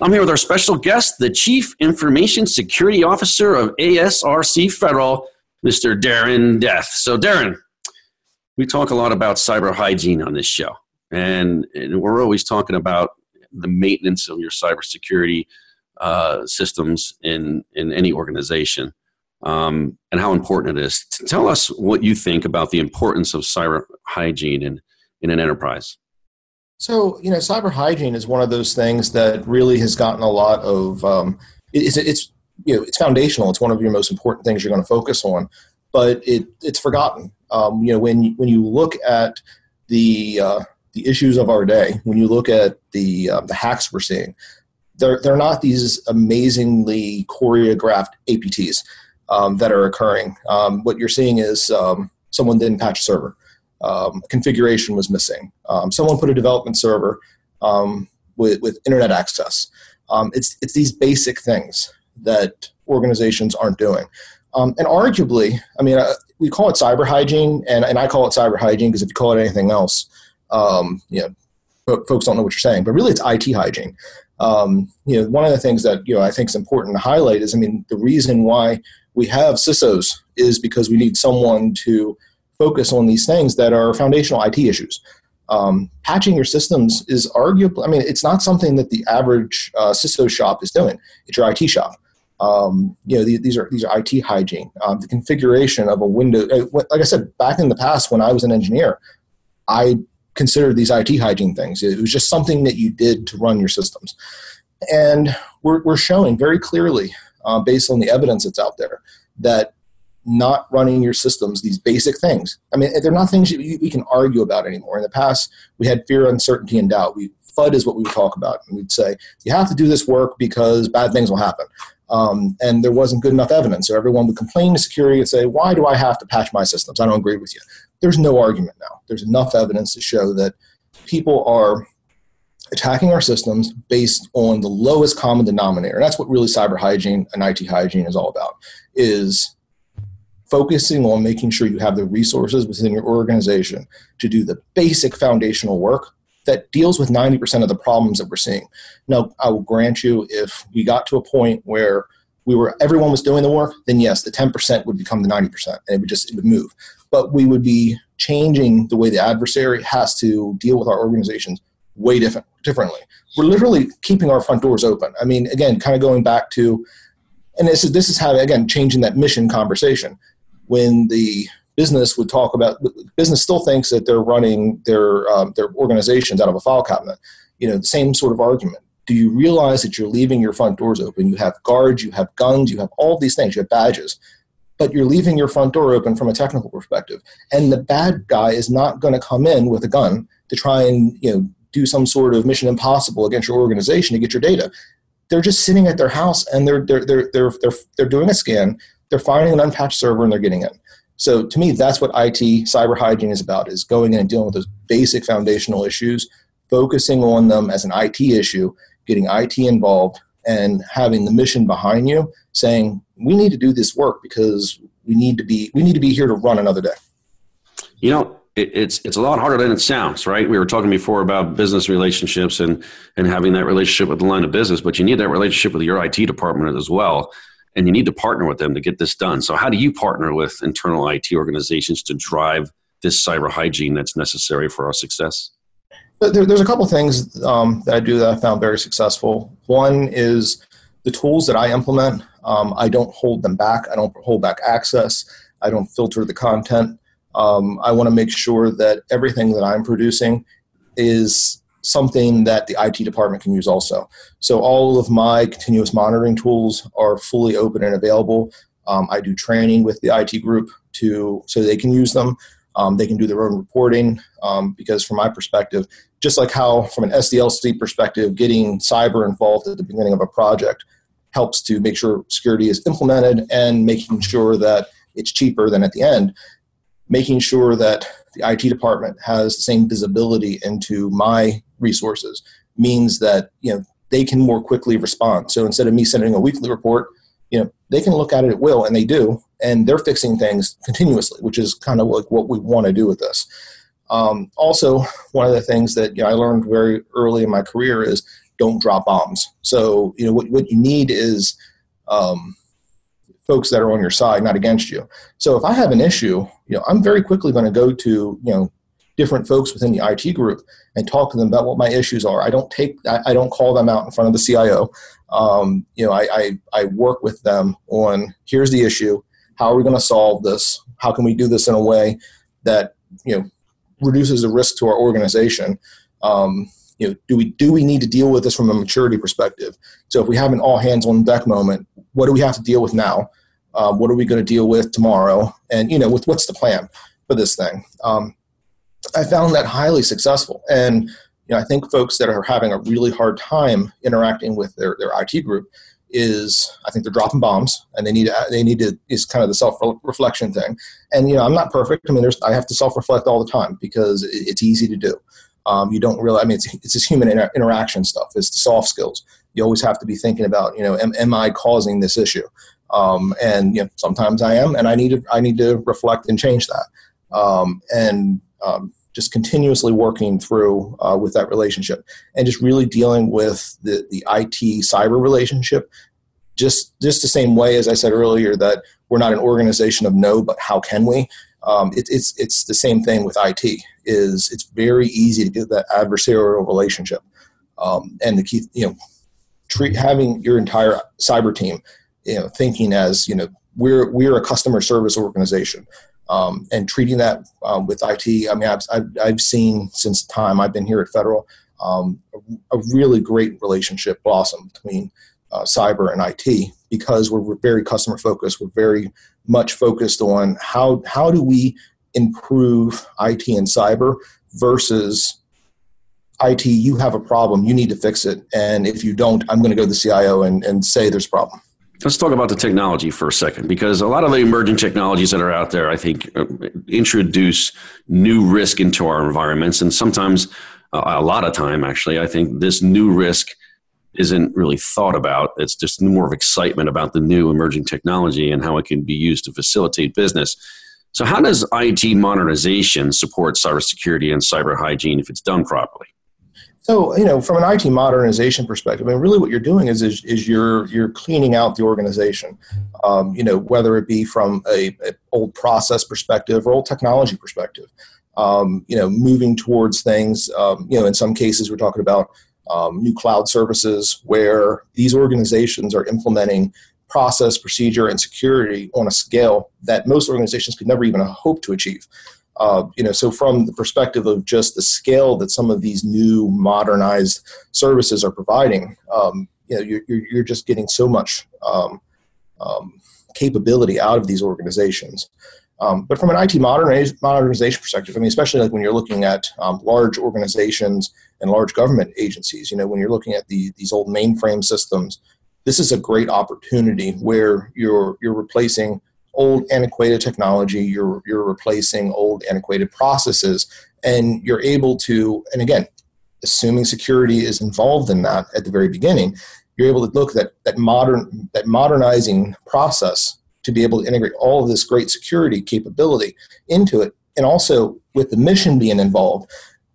I'm here with our special guest, the Chief Information Security Officer of ASRC Federal, Mr. Darren Death. So, Darren, we talk a lot about cyber hygiene on this show, and we're always talking about the maintenance of your cybersecurity systems in any organization and how important it is. Tell us what you think about the importance of cyber hygiene in an enterprise. So, you know, cyber hygiene is one of those things that really has gotten a lot of, it's foundational. It's one of your most important things you're going to focus on, but it's forgotten. When you look at the issues of our day, when you look at the hacks we're seeing, they're not these amazingly choreographed APTs that are occurring. What you're seeing is someone didn't patch a server. Configuration was missing. Someone put a development server with internet access. It's these basic things that organizations aren't doing. And arguably, I mean, we call it cyber hygiene, and I call it cyber hygiene because if you call it anything else, folks don't know what you're saying. But really, it's IT hygiene. One of the things that I think is important to highlight is, I mean, the reason why we have CISOs is because we need someone to focus on these things that are foundational IT issues. Patching your systems is arguably, I mean, it's not something that the average CISO shop is doing. It's your IT shop. These are IT hygiene. The configuration of a window, like I said, back in the past when I was an engineer, I considered these IT hygiene things. It was just something that you did to run your systems. And we're showing very clearly, based on the evidence that's out there, that not running your systems, these basic things. I mean, they're not things we can argue about anymore. In the past, we had fear, uncertainty, and doubt. FUD is what we would talk about. And we'd say, you have to do this work because bad things will happen. And there wasn't good enough evidence. So everyone would complain to security and say, why do I have to patch my systems? I don't agree with you. There's no argument now. There's enough evidence to show that people are attacking our systems based on the lowest common denominator. And that's what really cyber hygiene and IT hygiene is all about, is focusing on making sure you have the resources within your organization to do the basic foundational work that deals with 90% of the problems that we're seeing. Now, I will grant you, if we got to a point where everyone was doing the work, then yes, the 10% would become the 90%, and it would move. But we would be changing the way the adversary has to deal with our organizations way differently. We're literally keeping our front doors open. I mean, again, kind of going back to, and this is how, again, changing that mission conversation. When the business would talk about, business still thinks that they're running their organizations out of a file cabinet. The same sort of argument. Do you realize that you're leaving your front doors open? You have guards, you have guns, you have all these things, you have badges, but you're leaving your front door open from a technical perspective. And the bad guy is not going to come in with a gun to try and do some sort of Mission Impossible against your organization to get your data. They're just sitting at their house and they're doing a scan. They're finding an unpatched server and they're getting in. So to me, that's what IT, cyber hygiene is about, is going in and dealing with those basic foundational issues, focusing on them as an IT issue, getting IT involved, and having the mission behind you saying, we need to do this work because we need to be here to run another day. It's a lot harder than it sounds, right? We were talking before about business relationships and having that relationship with the line of business, but you need that relationship with your IT department as well. and you need to partner with them to get this done. So how do you partner with internal IT organizations to drive this cyber hygiene that's necessary for our success? There's a couple things that I do that I found very successful. One is the tools that I implement, I don't hold them back. I don't hold back access. I don't filter the content. I want to make sure that everything that I'm producing is something that the IT department can use also. So all of my continuous monitoring tools are fully open and available. I do training with the IT group so they can use them. They can do their own reporting because from my perspective, just like how from an SDLC perspective, getting cyber involved at the beginning of a project helps to make sure security is implemented and making sure that it's cheaper than at the end. Making sure that the IT department has the same visibility into my resources means that, you know, they can more quickly respond. So instead of me sending a weekly report, you know, they can look at it at will, and they do, and they're fixing things continuously, which is kind of like what we want to do with this. Also, one of the things that I learned very early in my career is don't drop bombs. So, you know, what you need is folks that are on your side, not against you. So if I have an issue, I'm very quickly going to go to, different folks within the IT group and talk to them about what my issues are. I don't call them out in front of the CIO. I work with them on, here's the issue. How are we going to solve this? How can we do this in a way that, reduces the risk to our organization? Do we need to deal with this from a maturity perspective? So if we have an all hands on deck moment, what do we have to deal with now? What are we going to deal with tomorrow? And, with what's the plan for this thing? I found that highly successful. And, I think folks that are having a really hard time interacting with their IT group I think they're dropping bombs, and they need to is kind of the self-reflection thing. And, I'm not perfect. I have to self-reflect all the time because it's easy to do. You don't realize, it's this human interaction stuff. It's the soft skills. You always have to be thinking about, am I causing this issue? Sometimes I am, and I need to reflect and change that. Just continuously working through with that relationship and just really dealing with the IT cyber relationship, just the same way as I said earlier that we're not an organization of no, but how can we? It's the same thing with IT. It's very easy to get that adversarial relationship, and the key, having your entire cyber team, thinking as we're a customer service organization, and treating that with IT. I've seen since the time I've been here at Federal a really great relationship blossom between cyber and IT because we're very customer focused. We're very much focused on how do we improve IT and cyber versus IT, you have a problem, you need to fix it. And if you don't, I'm going to go to the CIO and say there's a problem. Let's talk about the technology for a second, because a lot of the emerging technologies that are out there, I think, introduce new risk into our environments. And sometimes, a lot of time, actually, I think this new risk isn't really thought about. It's just more of excitement about the new emerging technology and how it can be used to facilitate business. So how does IT modernization support cybersecurity and cyber hygiene if it's done properly? So, from an IT modernization perspective, really what you're doing is you're cleaning out the organization, whether it be from an old process perspective or old technology perspective, moving towards things, in some cases we're talking about new cloud services where these organizations are implementing process, procedure, and security on a scale that most organizations could never even hope to achieve. So from the perspective of just the scale that some of these new modernized services are providing, you're just getting so much capability out of these organizations. But from an IT modernization perspective, especially like when you're looking at large organizations and large government agencies, when you're looking at these old mainframe systems, this is a great opportunity where you're replacing old antiquated technology, you're replacing old antiquated processes, and you're able to, and again, assuming security is involved in that at the very beginning, you're able to look at that modernizing process to be able to integrate all of this great security capability into it. And also with the mission being involved,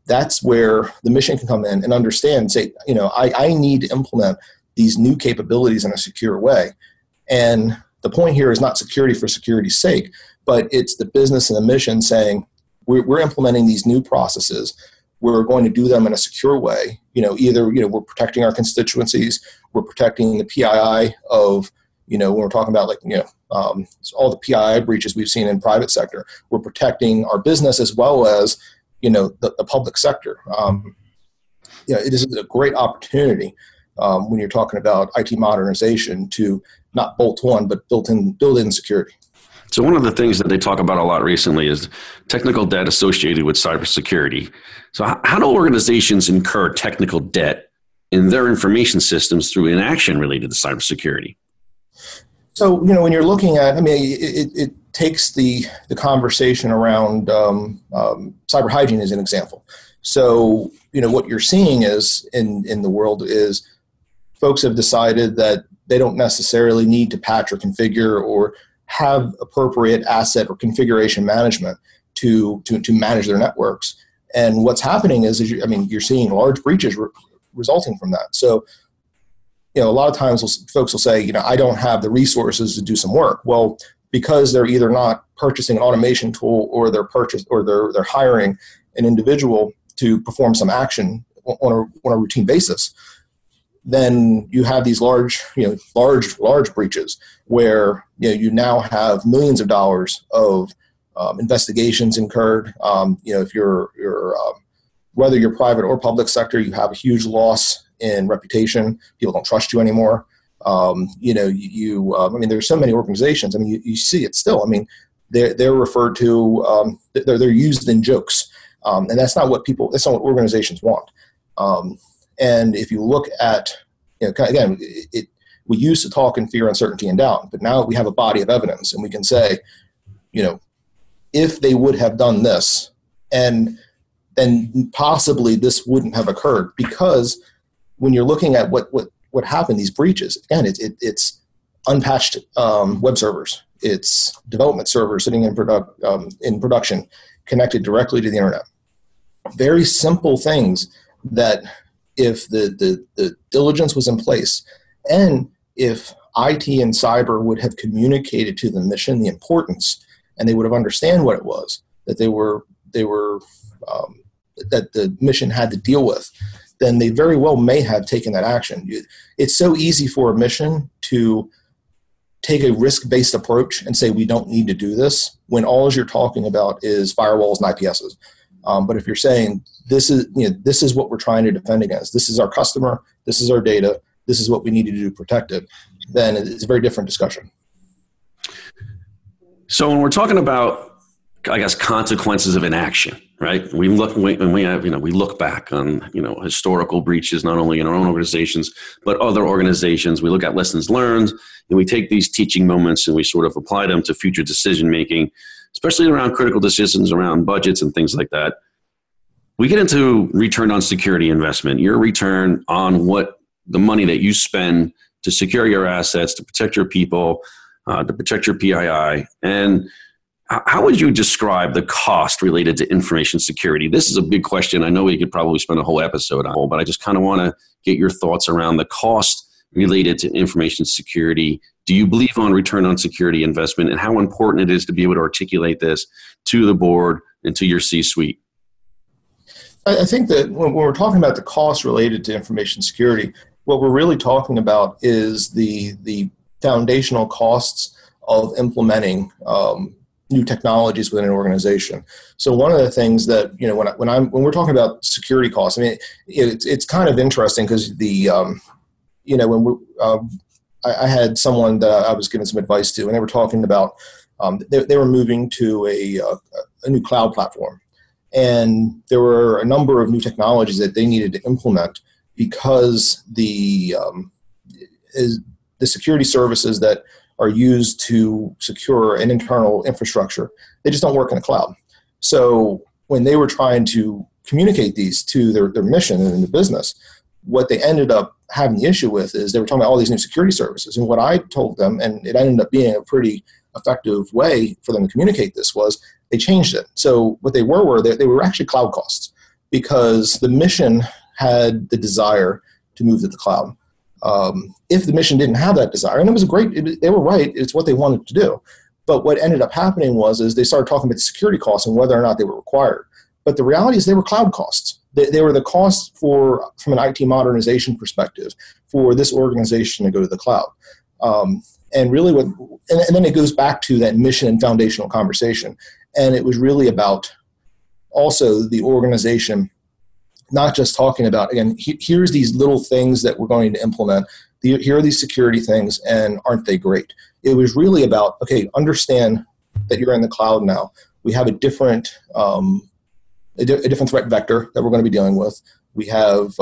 that's where the mission can come in and understand, say, I need to implement these new capabilities in a secure way. And the point here is not security for security's sake, but it's the business and the mission saying, we're implementing these new processes. We're going to do them in a secure way. You know, either, you know, we're protecting our constituencies, we're protecting the PII of, you know, when we're talking about, like, you know, all the PII breaches we've seen in private sector, we're protecting our business as well as, you know, the public sector. You know, it is a great opportunity when you're talking about IT modernization to not bolt on, but build in security. So one of the things that they talk about a lot recently is technical debt associated with cybersecurity. So how do organizations incur technical debt in their information systems through inaction related to cybersecurity? So, you know, when you're looking at, I mean, it takes the conversation around cyber hygiene as an example. So, you know, what you're seeing is in the world is folks have decided that they don't necessarily need to patch or configure or have appropriate asset or configuration management to manage their networks. And what's happening is you're seeing large breaches resulting from that. So, you know, a lot of times folks will say, you know, I don't have the resources to do some work. Well, because they're either not purchasing an automation tool or they're hiring an individual to perform some action on a routine basis, then you have these large breaches where, you know, you now have millions of dollars of investigations incurred. You know, if you're whether you're private or public sector, you have a huge loss in reputation. People don't trust you anymore. You know, I mean, there's so many organizations. I mean, you see it still. I mean, they're referred to. They're used in jokes, and that's not what people. That's not what organizations want. And if you look at, you know, again, we used to talk in fear, uncertainty, and doubt, but now we have a body of evidence, and we can say, you know, if they would have done this, and then possibly this wouldn't have occurred, because when you're looking at what happened, these breaches, again, it's unpatched web servers, it's development servers sitting in production, connected directly to the internet. Very simple things that, if the diligence was in place, and if IT and cyber would have communicated to the mission the importance, and they would have understand what it was that that the mission had to deal with, then they very well may have taken that action. It's so easy for a mission to take a risk-based approach and say we don't need to do this when all you're talking about is firewalls and IPSs. But if you're saying this is what we're trying to defend against, this is our customer, this is our data, this is what we need to do to protect it, then it's a very different discussion. So when we're talking about, I guess, consequences of inaction, right? We look back on, you know, historical breaches, not only in our own organizations but other organizations. We look at lessons learned, and we take these teaching moments and we sort of apply them to future decision making, especially around critical decisions around budgets and things like that. We get into return on security investment, your return on what the money that you spend to secure your assets, to protect your people, to protect your PII. And how would you describe the cost related to information security? This is a big question. I know we could probably spend a whole episode on it, but I just kind of want to get your thoughts around the cost related to information security. Do you believe on return on security investment, and how important it is to be able to articulate this to the board and to your C-suite? I think that when we're talking about the costs related to information security, what we're really talking about is the foundational costs of implementing new technologies within an organization. So one of the things that, you know, when we're talking about security costs, I mean, it's kind of interesting because you know, when I had someone that I was giving some advice to, and they were talking about they were moving to a new cloud platform. And there were a number of new technologies that they needed to implement because the security services that are used to secure an internal infrastructure, they just don't work in the cloud. So when they were trying to communicate these to their mission and the business, what they ended up having the issue with is they were talking about all these new security services. And what I told them, and it ended up being a pretty effective way for them to communicate this, was they changed it. So what they were actually cloud costs, because the mission had the desire to move to the cloud. If the mission didn't have that desire, and it was a great, they were right, it's what they wanted to do. But what ended up happening was is they started talking about the security costs and whether or not they were required. But the reality is they were cloud costs. They were the costs for, from an IT modernization perspective, for this organization to go to the cloud. And really, what, and then it goes back to that mission and foundational conversation. And it was really about also the organization, not just talking about, again, here's these little things that we're going to implement. Here are these security things, and aren't they great? It was really about, okay, understand that you're in the cloud now. We have a different threat vector that we're going to be dealing with. We have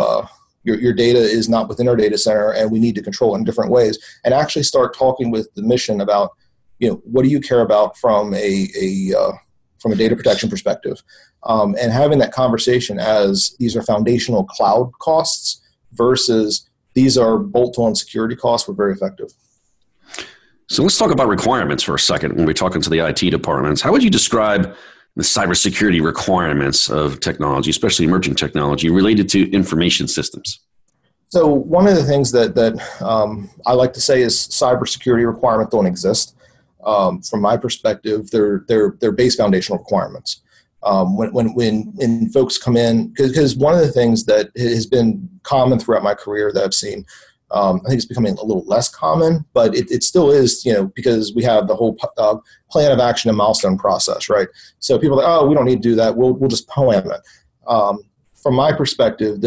your data is not within our data center, and we need to control it in different ways. And actually start talking with the mission about, you know, what do you care about from a data protection perspective, and having that conversation as these are foundational cloud costs versus these are bolt-on security costs were very effective. So let's talk about requirements for a second. When we're talking to the IT departments, how would you describe the cybersecurity requirements of technology, especially emerging technology, related to information systems? So one of the things that I like to say is cybersecurity requirements don't exist. From my perspective, they're base foundational requirements. When folks come in, because one of the things that has been common throughout my career that I've seen, I think it's becoming a little less common, but it still is, you know, because we have the whole plan of action and milestone process, right? So people are like, oh, we don't need to do that. We'll just plan it. From my perspective,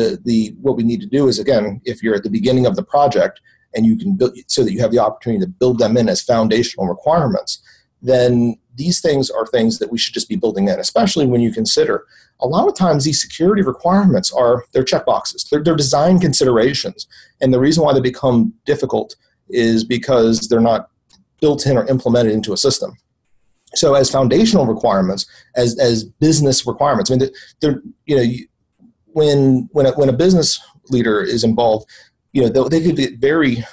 what we need to do is, again, if you're at the beginning of the project and you can build so that you have the opportunity to build them in as foundational requirements, then these things are things that we should just be building in, especially when you consider a lot of times these security requirements they're checkboxes. They're design considerations. And the reason why they become difficult is because they're not built in or implemented into a system. So as foundational requirements, as business requirements, I mean, they're, you know, when a business leader is involved, you know, they could get very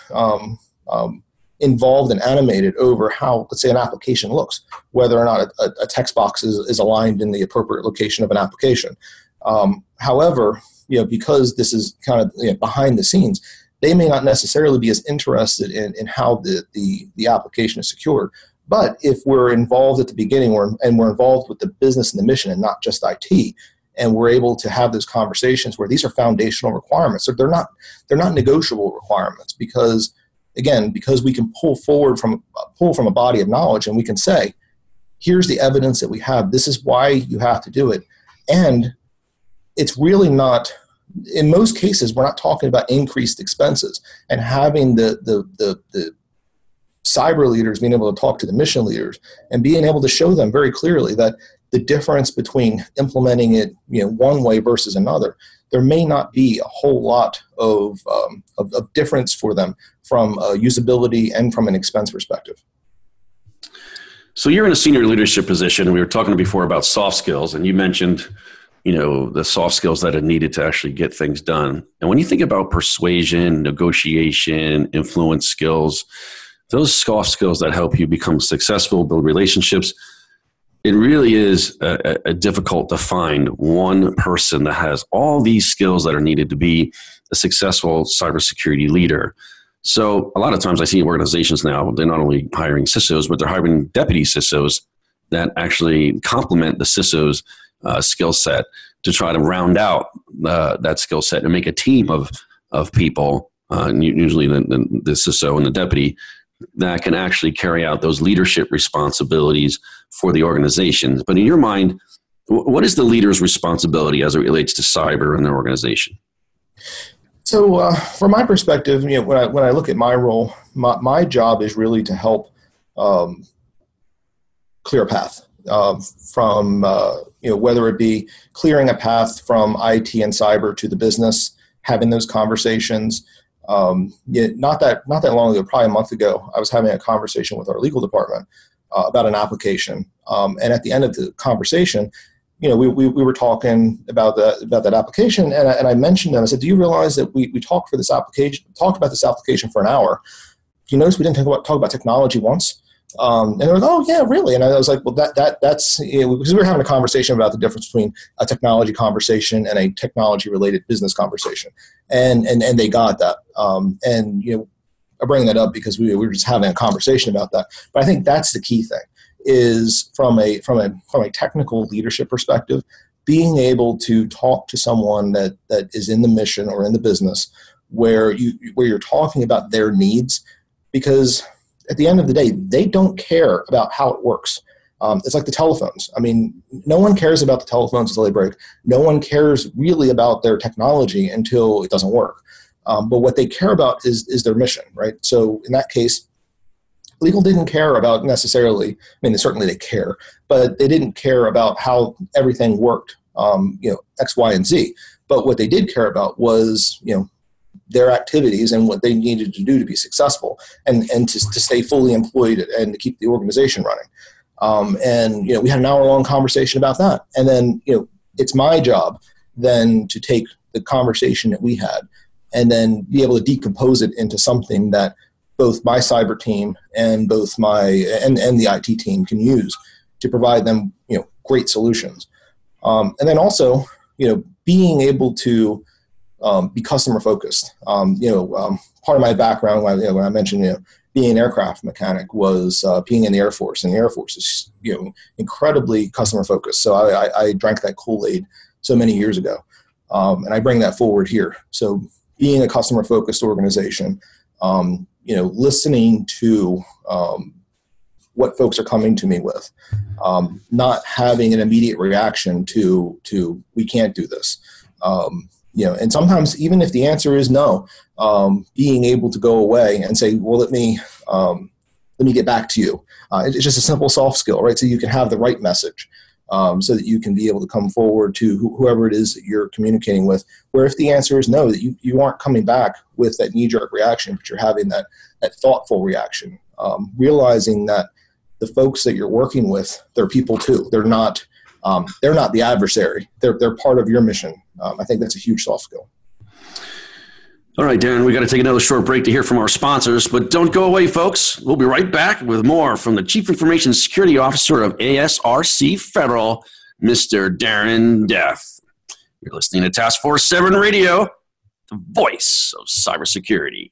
involved and animated over how, let's say, an application looks, whether or not a text box is aligned in the appropriate location of an application. However, you know, because this is kind of, you know, behind the scenes, they may not necessarily be as interested in how the application is secured. But if we're involved at the beginning and we're involved with the business and the mission and not just IT, and we're able to have those conversations where these are foundational requirements. So they're not negotiable requirements because, again, because we can pull from a body of knowledge, and we can say, here's the evidence that we have. This is why you have to do it. And it's really not, in most cases, we're not talking about increased expenses. And having the cyber leaders being able to talk to the mission leaders and being able to show them very clearly that the difference between implementing it, you know, one way versus another, there may not be a whole lot of difference for them from usability and from an expense perspective. So you're in a senior leadership position, and we were talking before about soft skills, and you mentioned, you know, the soft skills that are needed to actually get things done. And when you think about persuasion, negotiation, influence skills, those soft skills that help you become successful, build relationships, it really is a difficult to find one person that has all these skills that are needed to be a successful cybersecurity leader. So a lot of times I see organizations now, they're not only hiring CISOs, but they're hiring deputy CISOs that actually complement the CISO's skill set to try to round out that skill set and make a team of people, usually the CISO and the deputy, that can actually carry out those leadership responsibilities for the organization. But in your mind, what is the leader's responsibility as it relates to cyber and their organization? So from my perspective, you know, when I look at my role, my job is really to help clear a path from, you know, whether it be clearing a path from IT and cyber to the business, having those conversations. Not that long ago, probably a month ago, I was having a conversation with our legal department about an application. And at the end of the conversation, you know, we were talking about that application, and I mentioned them. I said, do you realize that we talked about this application for an hour? You notice we didn't talk about technology once. And they were like, oh, yeah, really? And I was like, well, that's, you know, because we were having a conversation about the difference between a technology conversation and a technology-related business conversation. And they got that. And, you know, I bring that up because we were just having a conversation about that. But I think that's the key thing, is from a technical leadership perspective, being able to talk to someone that is in the mission or in the business where you're talking about their needs, because at the end of the day, they don't care about how it works. It's like the telephones. I mean, no one cares about the telephones until they break. No one cares really about their technology until it doesn't work. But what they care about is their mission, right? So in that case, legal didn't care about necessarily, I mean, certainly they care, but they didn't care about how everything worked, you know, X, Y, and Z. But what they did care about was, you know, their activities and what they needed to do to be successful and to stay fully employed and to keep the organization running. And, you know, we had an hour-long conversation about that. And then, you know, it's my job then to take the conversation that we had and then be able to decompose it into something that both my cyber team and both and the IT team can use to provide them, you know, great solutions. And then also, you know, being able to be customer focused. Part of my background when I mentioned, you know, being an aircraft mechanic was being in the Air Force, and the Air Force is, you know, incredibly customer focused. So I drank that Kool-Aid so many years ago, and I bring that forward here. So being a customer focused organization, you know, listening to what folks are coming to me with, not having an immediate reaction to we can't do this. You know, and sometimes even if the answer is no, being able to go away and say, well, let me get back to you. It's just a simple soft skill, right? So you can have the right message, so that you can be able to come forward to whoever it is that you're communicating with, where if the answer is no, that you aren't coming back with that knee-jerk reaction, but you're having that thoughtful reaction, realizing that the folks that you're working with, they're people too. They're not the adversary. They're part of your mission. I think that's a huge soft skill. All right, Darren, we got to take another short break to hear from our sponsors, but don't go away, folks. We'll be right back with more from the Chief Information Security Officer of ASRC Federal, Mr. Darren Death. You're listening to Task Force 7 Radio, the voice of cybersecurity.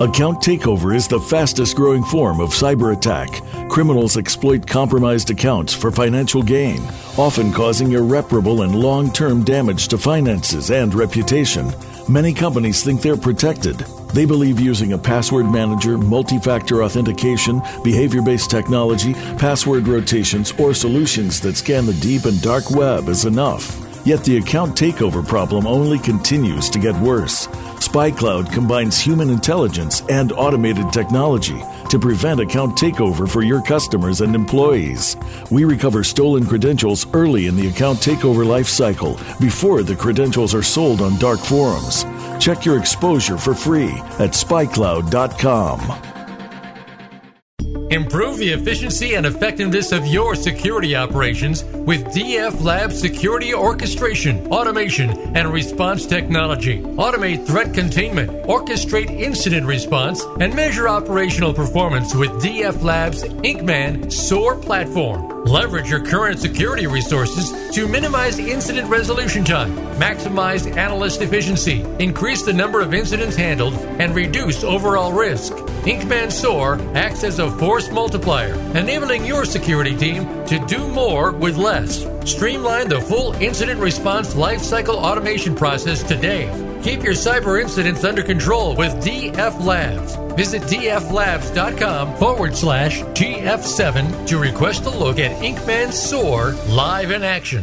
Account takeover is the fastest growing form of cyber attack. Criminals exploit compromised accounts for financial gain, often causing irreparable and long-term damage to finances and reputation. Many companies think they're protected. They believe using a password manager, multi-factor authentication, behavior-based technology, password rotations, or solutions that scan the deep and dark web is enough. Yet the account takeover problem only continues to get worse. SpyCloud combines human intelligence and automated technology to prevent account takeover for your customers and employees. We recover stolen credentials early in the account takeover lifecycle before the credentials are sold on dark forums. Check your exposure for free at spycloud.com. Improve the efficiency and effectiveness of your security operations with DFLabs security orchestration, automation, and response technology. Automate threat containment, orchestrate incident response, and measure operational performance with DFLabs IncMan SOAR platform. Leverage your current security resources to minimize incident resolution time, maximize analyst efficiency, increase the number of incidents handled, and reduce overall risk. IncMan SOAR acts as a force multiplier, enabling your security team to do more with less. Streamline the full incident response lifecycle automation process today. Keep your cyber incidents under control with DFLabs. Visit DFLabs.com/TF7 to request a look at IncMan SOAR live in action.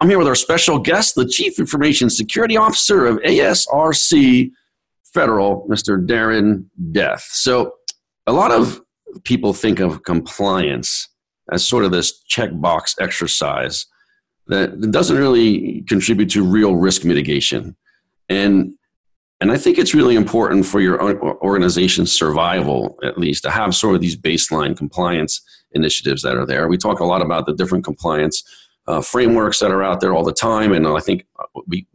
I'm here with our special guest, the Chief Information Security Officer of ASRC Federal, Mr. Darren Death. So a lot of people think of compliance as sort of this checkbox exercise that doesn't really contribute to real risk mitigation. And I think it's really important for your organization's survival, at least, to have sort of these baseline compliance initiatives that are there. We talk a lot about the different compliance frameworks that are out there all the time, and I think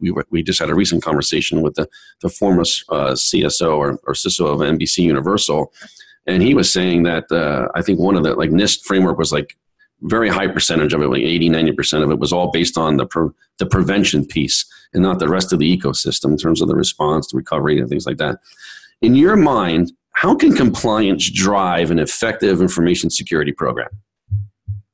we just had a recent conversation with the former CSO or CISO of NBC Universal, and he was saying that I think one of the NIST framework was very high percentage of it, 80-90% of it was all based on the prevention piece and not the rest of the ecosystem in terms of the response, the recovery, and things like that. In your mind, how can compliance drive an effective information security program?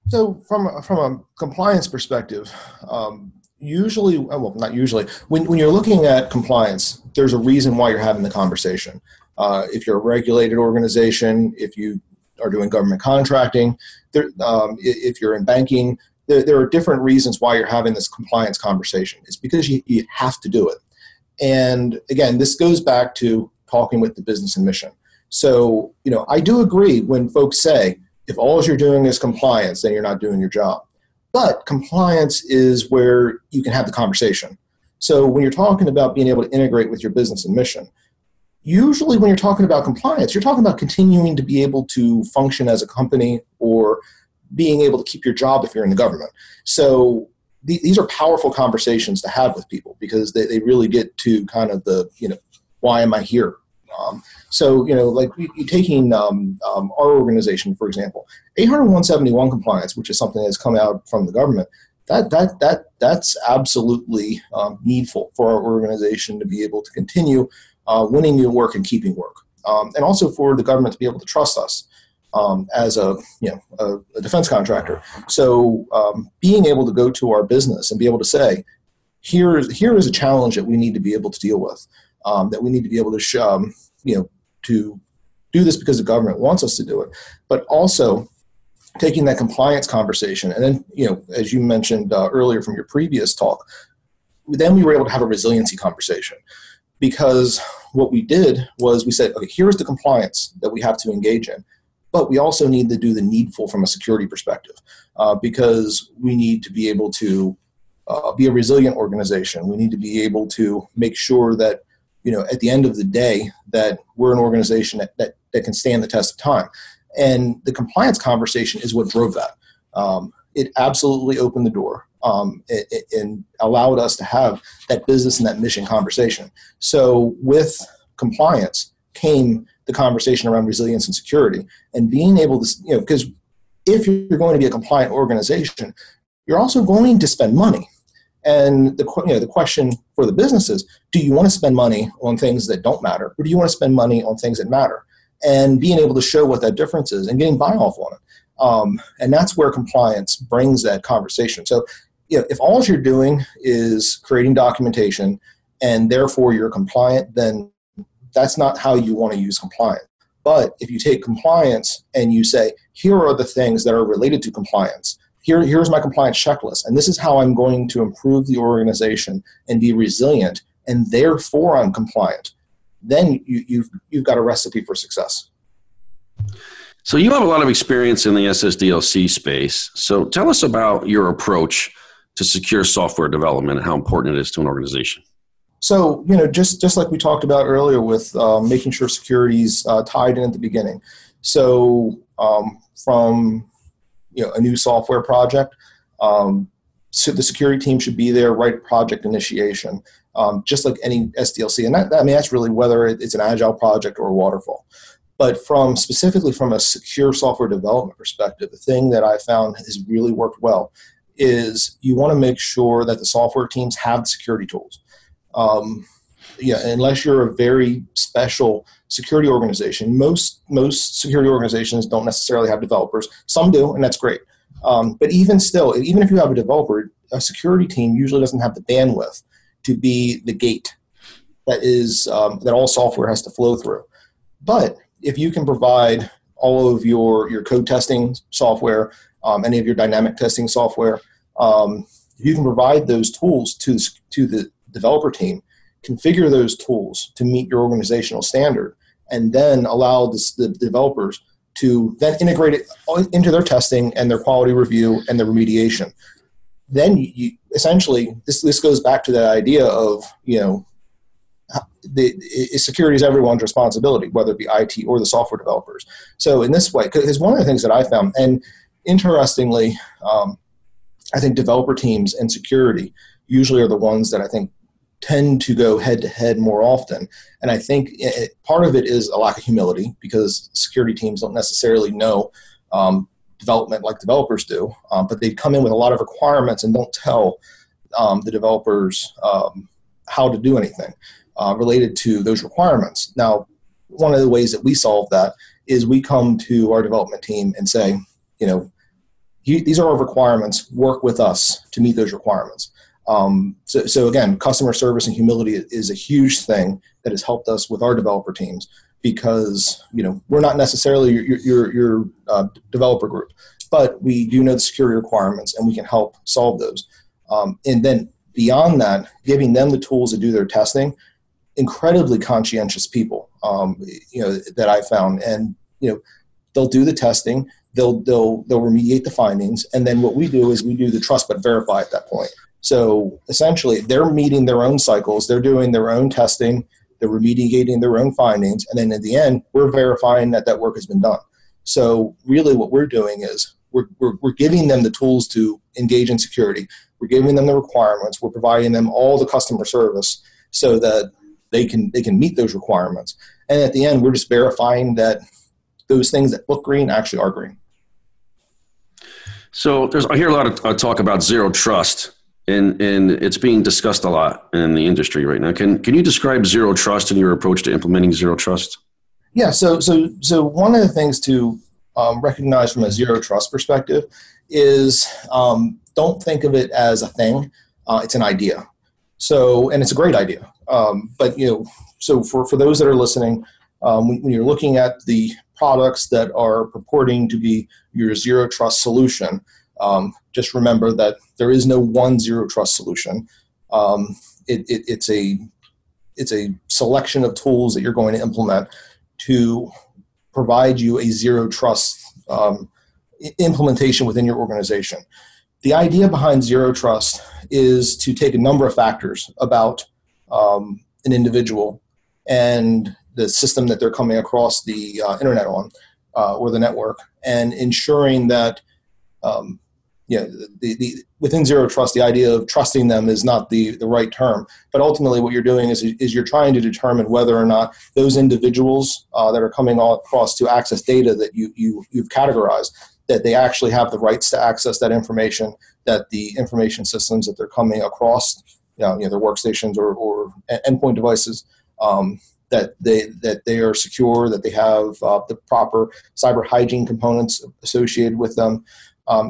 So from a compliance perspective, when you're looking at compliance, there's a reason why you're having the conversation. If you're a regulated organization, if you are doing government contracting, if you're in banking, there are different reasons why you're having this compliance conversation. It's because you have to do it. And again, this goes back to talking with the business and mission. So, I do agree when folks say, if all you're doing is compliance, then you're not doing your job. But compliance is where you can have the conversation. So when you're talking about being able to integrate with your business and mission, usually when you're talking about compliance, you're talking about continuing to be able to function as a company or being able to keep your job if you're in the government. So these are powerful conversations to have with people because they really get to kind of the, why am I here? Taking our organization, for example, 80171 compliance, which is something that's come out from the government, that's absolutely needful for our organization to be able to continue winning new work and keeping work, and also for the government to be able to trust us as a defense contractor. So being able to go to our business and be able to say, here is a challenge that we need to be able to deal with. That we need to be able to, to do this because the government wants us to do it, but also taking that compliance conversation. And then, as you mentioned earlier from your previous talk, then we were able to have a resiliency conversation because what we did was we said, okay, here's the compliance that we have to engage in, but we also need to do the needful from a security perspective because we need to be able to be a resilient organization. We need to be able to make sure that at the end of the day, that we're an organization that can stand the test of time. And the compliance conversation is what drove that. It absolutely opened the door and allowed us to have that business and that mission conversation. So with compliance came the conversation around resilience and security and being able to, because if you're going to be a compliant organization, you're also going to spend money. And the question for the business is, do you want to spend money on things that don't matter, or do you want to spend money on things that matter? And being able to show what that difference is and getting buy-off on it. And that's where compliance brings that conversation. So if all you're doing is creating documentation and therefore you're compliant, then that's not how you want to use compliance. But if you take compliance and you say, here are the things that are related to compliance, Here's my compliance checklist, and this is how I'm going to improve the organization and be resilient, and therefore I'm compliant. Then you've got a recipe for success. So you have a lot of experience in the SSDLC space. So tell us about your approach to secure software development and how important it is to an organization? So, you know, just like we talked about earlier with making sure security's tied in at the beginning. So from, you know, a new software project, so the security team should be there right at project initiation, just like any SDLC. And that's really whether it's an agile project or a waterfall. But specifically from a secure software development perspective, the thing that I found has really worked well is you want to make sure that the software teams have the security tools. Unless you're a very special security organization, most security organizations don't necessarily have developers. Some do, and that's great. But even still, even if you have a developer, a security team usually doesn't have the bandwidth to be the gate that is that all software has to flow through. But if you can provide all of your code testing software, any of your dynamic testing software, you can provide those tools to the developer team, configure those tools to meet your organizational standard, and then allow the developers to then integrate it into their testing and their quality review and their remediation. Then you essentially, this goes back to that idea of, you know, security is everyone's responsibility, whether it be IT or the software developers. So in this way, because one of the things that I found, and interestingly, I think developer teams and security usually are the ones that I think tend to go head-to-head more often. And I think part of it is a lack of humility, because security teams don't necessarily know development like developers do, but they come in with a lot of requirements and don't tell the developers how to do anything related to those requirements. Now, one of the ways that we solve that is we come to our development team and say, you know, these are our requirements, work with us to meet those requirements. So again, customer service and humility is a huge thing that has helped us with our developer teams, because, you know, we're not necessarily your developer group, but we do know the security requirements and we can help solve those. And then beyond that, giving them the tools to do their testing, incredibly conscientious people, you know, that I found, and, you know, they'll do the testing, they'll remediate the findings. And then what we do is we do the trust but verify at that point. So essentially, they're meeting their own cycles, they're doing their own testing, they're remediating their own findings, and then at the end, we're verifying that work has been done. So really what we're doing is we're giving them the tools to engage in security, we're giving them the requirements, we're providing them all the customer service so that they can meet those requirements. And at the end, we're just verifying that those things that look green actually are green. So I hear a lot of talk about zero trust. And it's being discussed a lot in the industry right now. Can you describe zero trust and your approach to implementing zero trust? Yeah, so one of the things to recognize from a zero trust perspective is don't think of it as a thing. It's an idea. So, and it's a great idea. But, you know, so for those that are listening, when you're looking at the products that are purporting to be your zero trust solution, just remember that there is no one zero trust solution. It's a selection of tools that you're going to implement to provide you a zero trust implementation within your organization. The idea behind zero trust is to take a number of factors about an individual and the system that they're coming across the internet on or the network, and ensuring that within zero trust, the idea of trusting them is not the right term. But ultimately, what you're doing is you're trying to determine whether or not those individuals that are coming across to access data that you've categorized, that they actually have the rights to access that information, that the information systems that they're coming across, their workstations or endpoint devices, that they are secure, that they have the proper cyber hygiene components associated with them.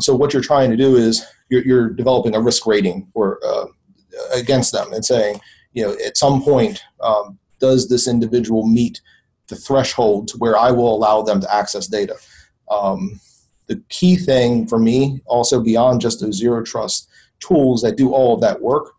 So what you're trying to do is you're developing a risk rating or against them and saying, you know, at some point, does this individual meet the threshold to where I will allow them to access data? The key thing for me, also beyond just the zero trust tools that do all of that work,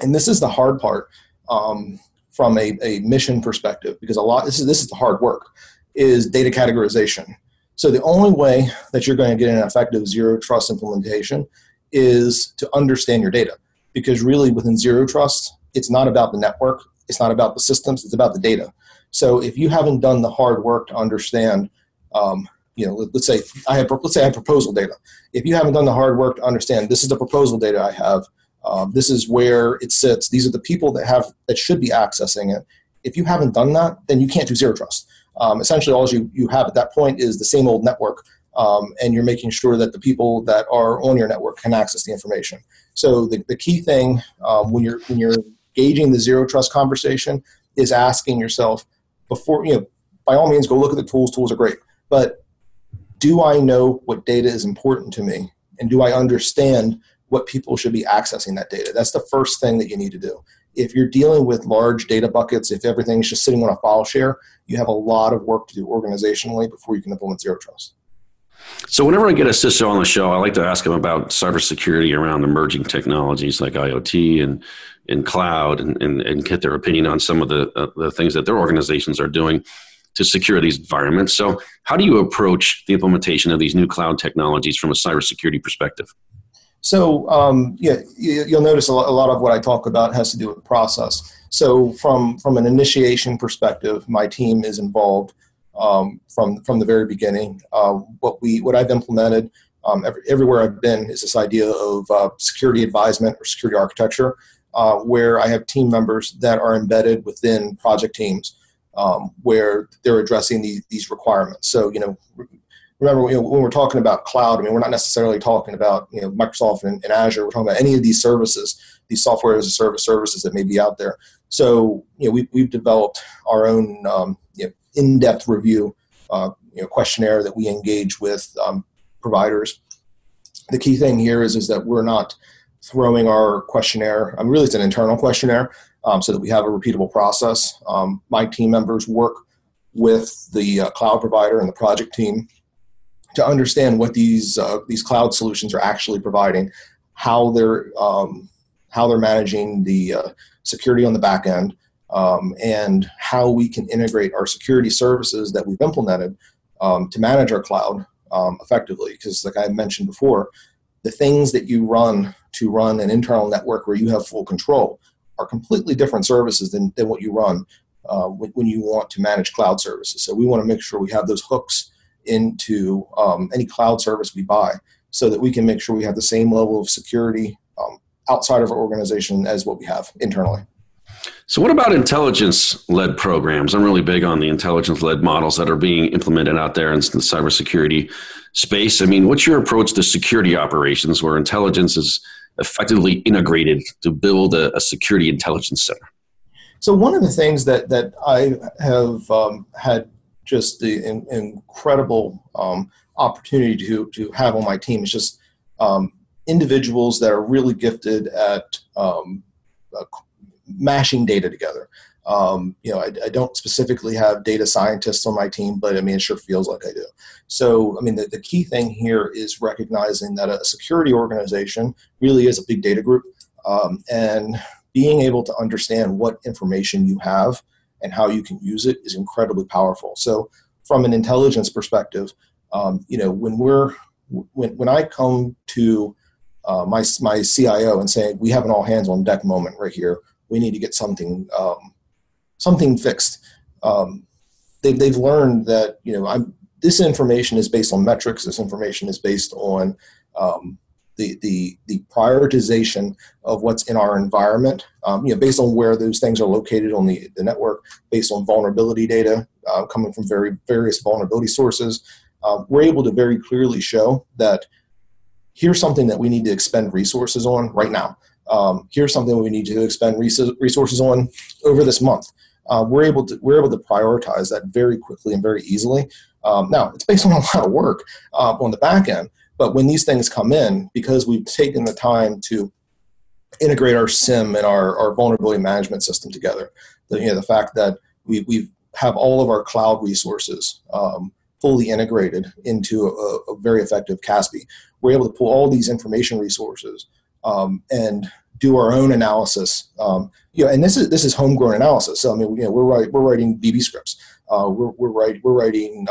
and this is the hard part from a mission perspective, because this is the hard work, is data categorization. So the only way that you're going to get an effective zero trust implementation is to understand your data. Because really within Zero Trust, it's not about the network. It's not about the systems. It's about the data. So if you haven't done the hard work to understand, let's say I have proposal data. If you haven't done the hard work to understand, this is the proposal data I have. This is where it sits. These are the people that should be accessing it. If you haven't done that, then you can't do Zero Trust. Essentially, all you have at that point is the same old network, and you're making sure that the people that are on your network can access the information. So the key thing when you're gauging the Zero Trust conversation is asking yourself before, by all means, go look at the tools. Tools are great. But do I know what data is important to me? And do I understand what people should be accessing that data? That's the first thing that you need to do. If you're dealing with large data buckets, if everything's just sitting on a file share, you have a lot of work to do organizationally before you can implement Zero Trust. So whenever I get a CISO on the show, I like to ask him about cybersecurity around emerging technologies like IoT and cloud and get their opinion on some of the things that their organizations are doing to secure these environments. So how do you approach the implementation of these new cloud technologies from a cybersecurity perspective? So you'll notice a lot of what I talk about has to do with process. So from an initiation perspective, my team is involved from the very beginning. What I've implemented everywhere I've been is this idea of security advisement or security architecture, where I have team members that are embedded within project teams where they're addressing these requirements. So remember, when we're talking about cloud, we're not necessarily talking about Microsoft and Azure. We're talking about any of these services, these software as a service services that may be out there. So we've developed our own in-depth review questionnaire that we engage with providers. The key thing here is that we're not throwing our questionnaire. Really, it's an internal questionnaire so that we have a repeatable process. My team members work with the cloud provider and the project team to understand what these cloud solutions are actually providing, how they're managing the security on the back end, and how we can integrate our security services that we've implemented to manage our cloud effectively. Because like I mentioned before, the things that you run to run an internal network where you have full control are completely different services than what you run when you want to manage cloud services. So we want to make sure we have those hooks into any cloud service we buy so that we can make sure we have the same level of security outside of our organization as what we have internally. So what about intelligence-led programs? I'm really big on the intelligence-led models that are being implemented out there in the cybersecurity space. What's your approach to security operations where intelligence is effectively integrated to build a security intelligence center? So one of the things that I have had just the incredible opportunity to have on my team is just individuals that are really gifted at mashing data together. I don't specifically have data scientists on my team, but it sure feels like I do. So, the key thing here is recognizing that a security organization really is a big data group, and being able to understand what information you have and how you can use it is incredibly powerful. So from an intelligence perspective, when I come to my CIO and say, we have an all hands on deck moment right here, we need to get something fixed. They've learned that, this information is based on metrics. This information is based on the prioritization of what's in our environment, based on where those things are located on the network, based on vulnerability data coming from various vulnerability sources. We're able to very clearly show that here's something that we need to expend resources on right now. Here's something we need to expend resources on over this month. We're able to prioritize that very quickly and very easily. Now, it's based on a lot of work on the back end. But when these things come in, because we've taken the time to integrate our SIM and our vulnerability management system together, the fact that we have all of our cloud resources fully integrated into a very effective CASB, we're able to pull all these information resources and do our own analysis. And this is homegrown analysis. So we're writing BB scripts, we're writing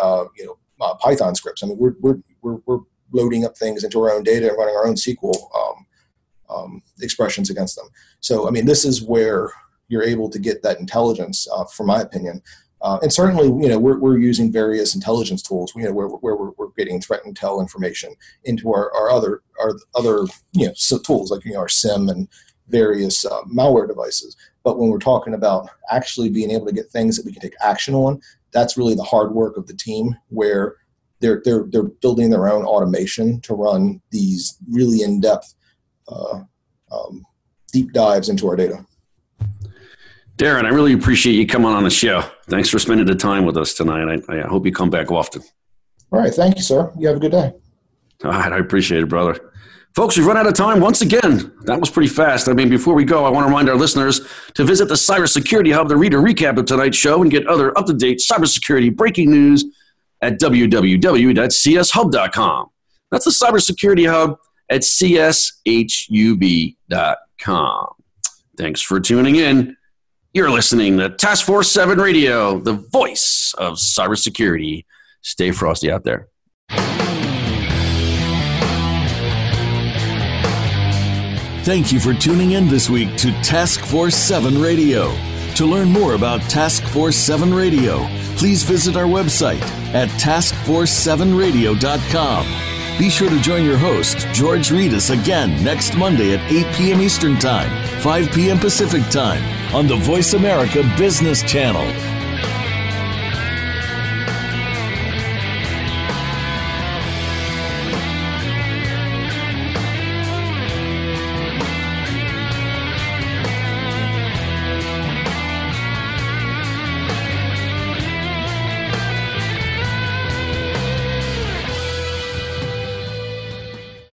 Python scripts. We're loading up things into our own data and running our own SQL expressions against them. So, I mean, this is where you're able to get that intelligence, from my opinion. And certainly, you know, we're using various intelligence tools, you know, where we're getting threat intel information into our other you know, tools like, you know, our SIM and various malware devices. But when we're talking about actually being able to get things that we can take action on, that's really the hard work of the team, where they're building their own automation to run these really in-depth deep dives into our data. Darren, I really appreciate you coming on the show. Thanks for spending the time with us tonight. I hope you come back often. All right. Thank you, sir. You have a good day. All right. I appreciate it, brother. Folks, we've run out of time once again. That was pretty fast. I mean, before we go, I want to remind our listeners to visit the Cybersecurity Hub to read a recap of tonight's show and get other up-to-date cybersecurity breaking news at www.cshub.com. That's the Cybersecurity Hub at cshub.com. Thanks for tuning in. You're listening to Task Force 7 Radio, the voice of cybersecurity. Stay frosty out there. Thank you for tuning in this week to Task Force 7 Radio. To learn more about Task Force 7 Radio, please visit our website at taskforce7radio.com. Be sure to join your host, George Reedus, again next Monday at 8 p.m. Eastern Time, 5 p.m. Pacific Time, on the Voice America Business Channel.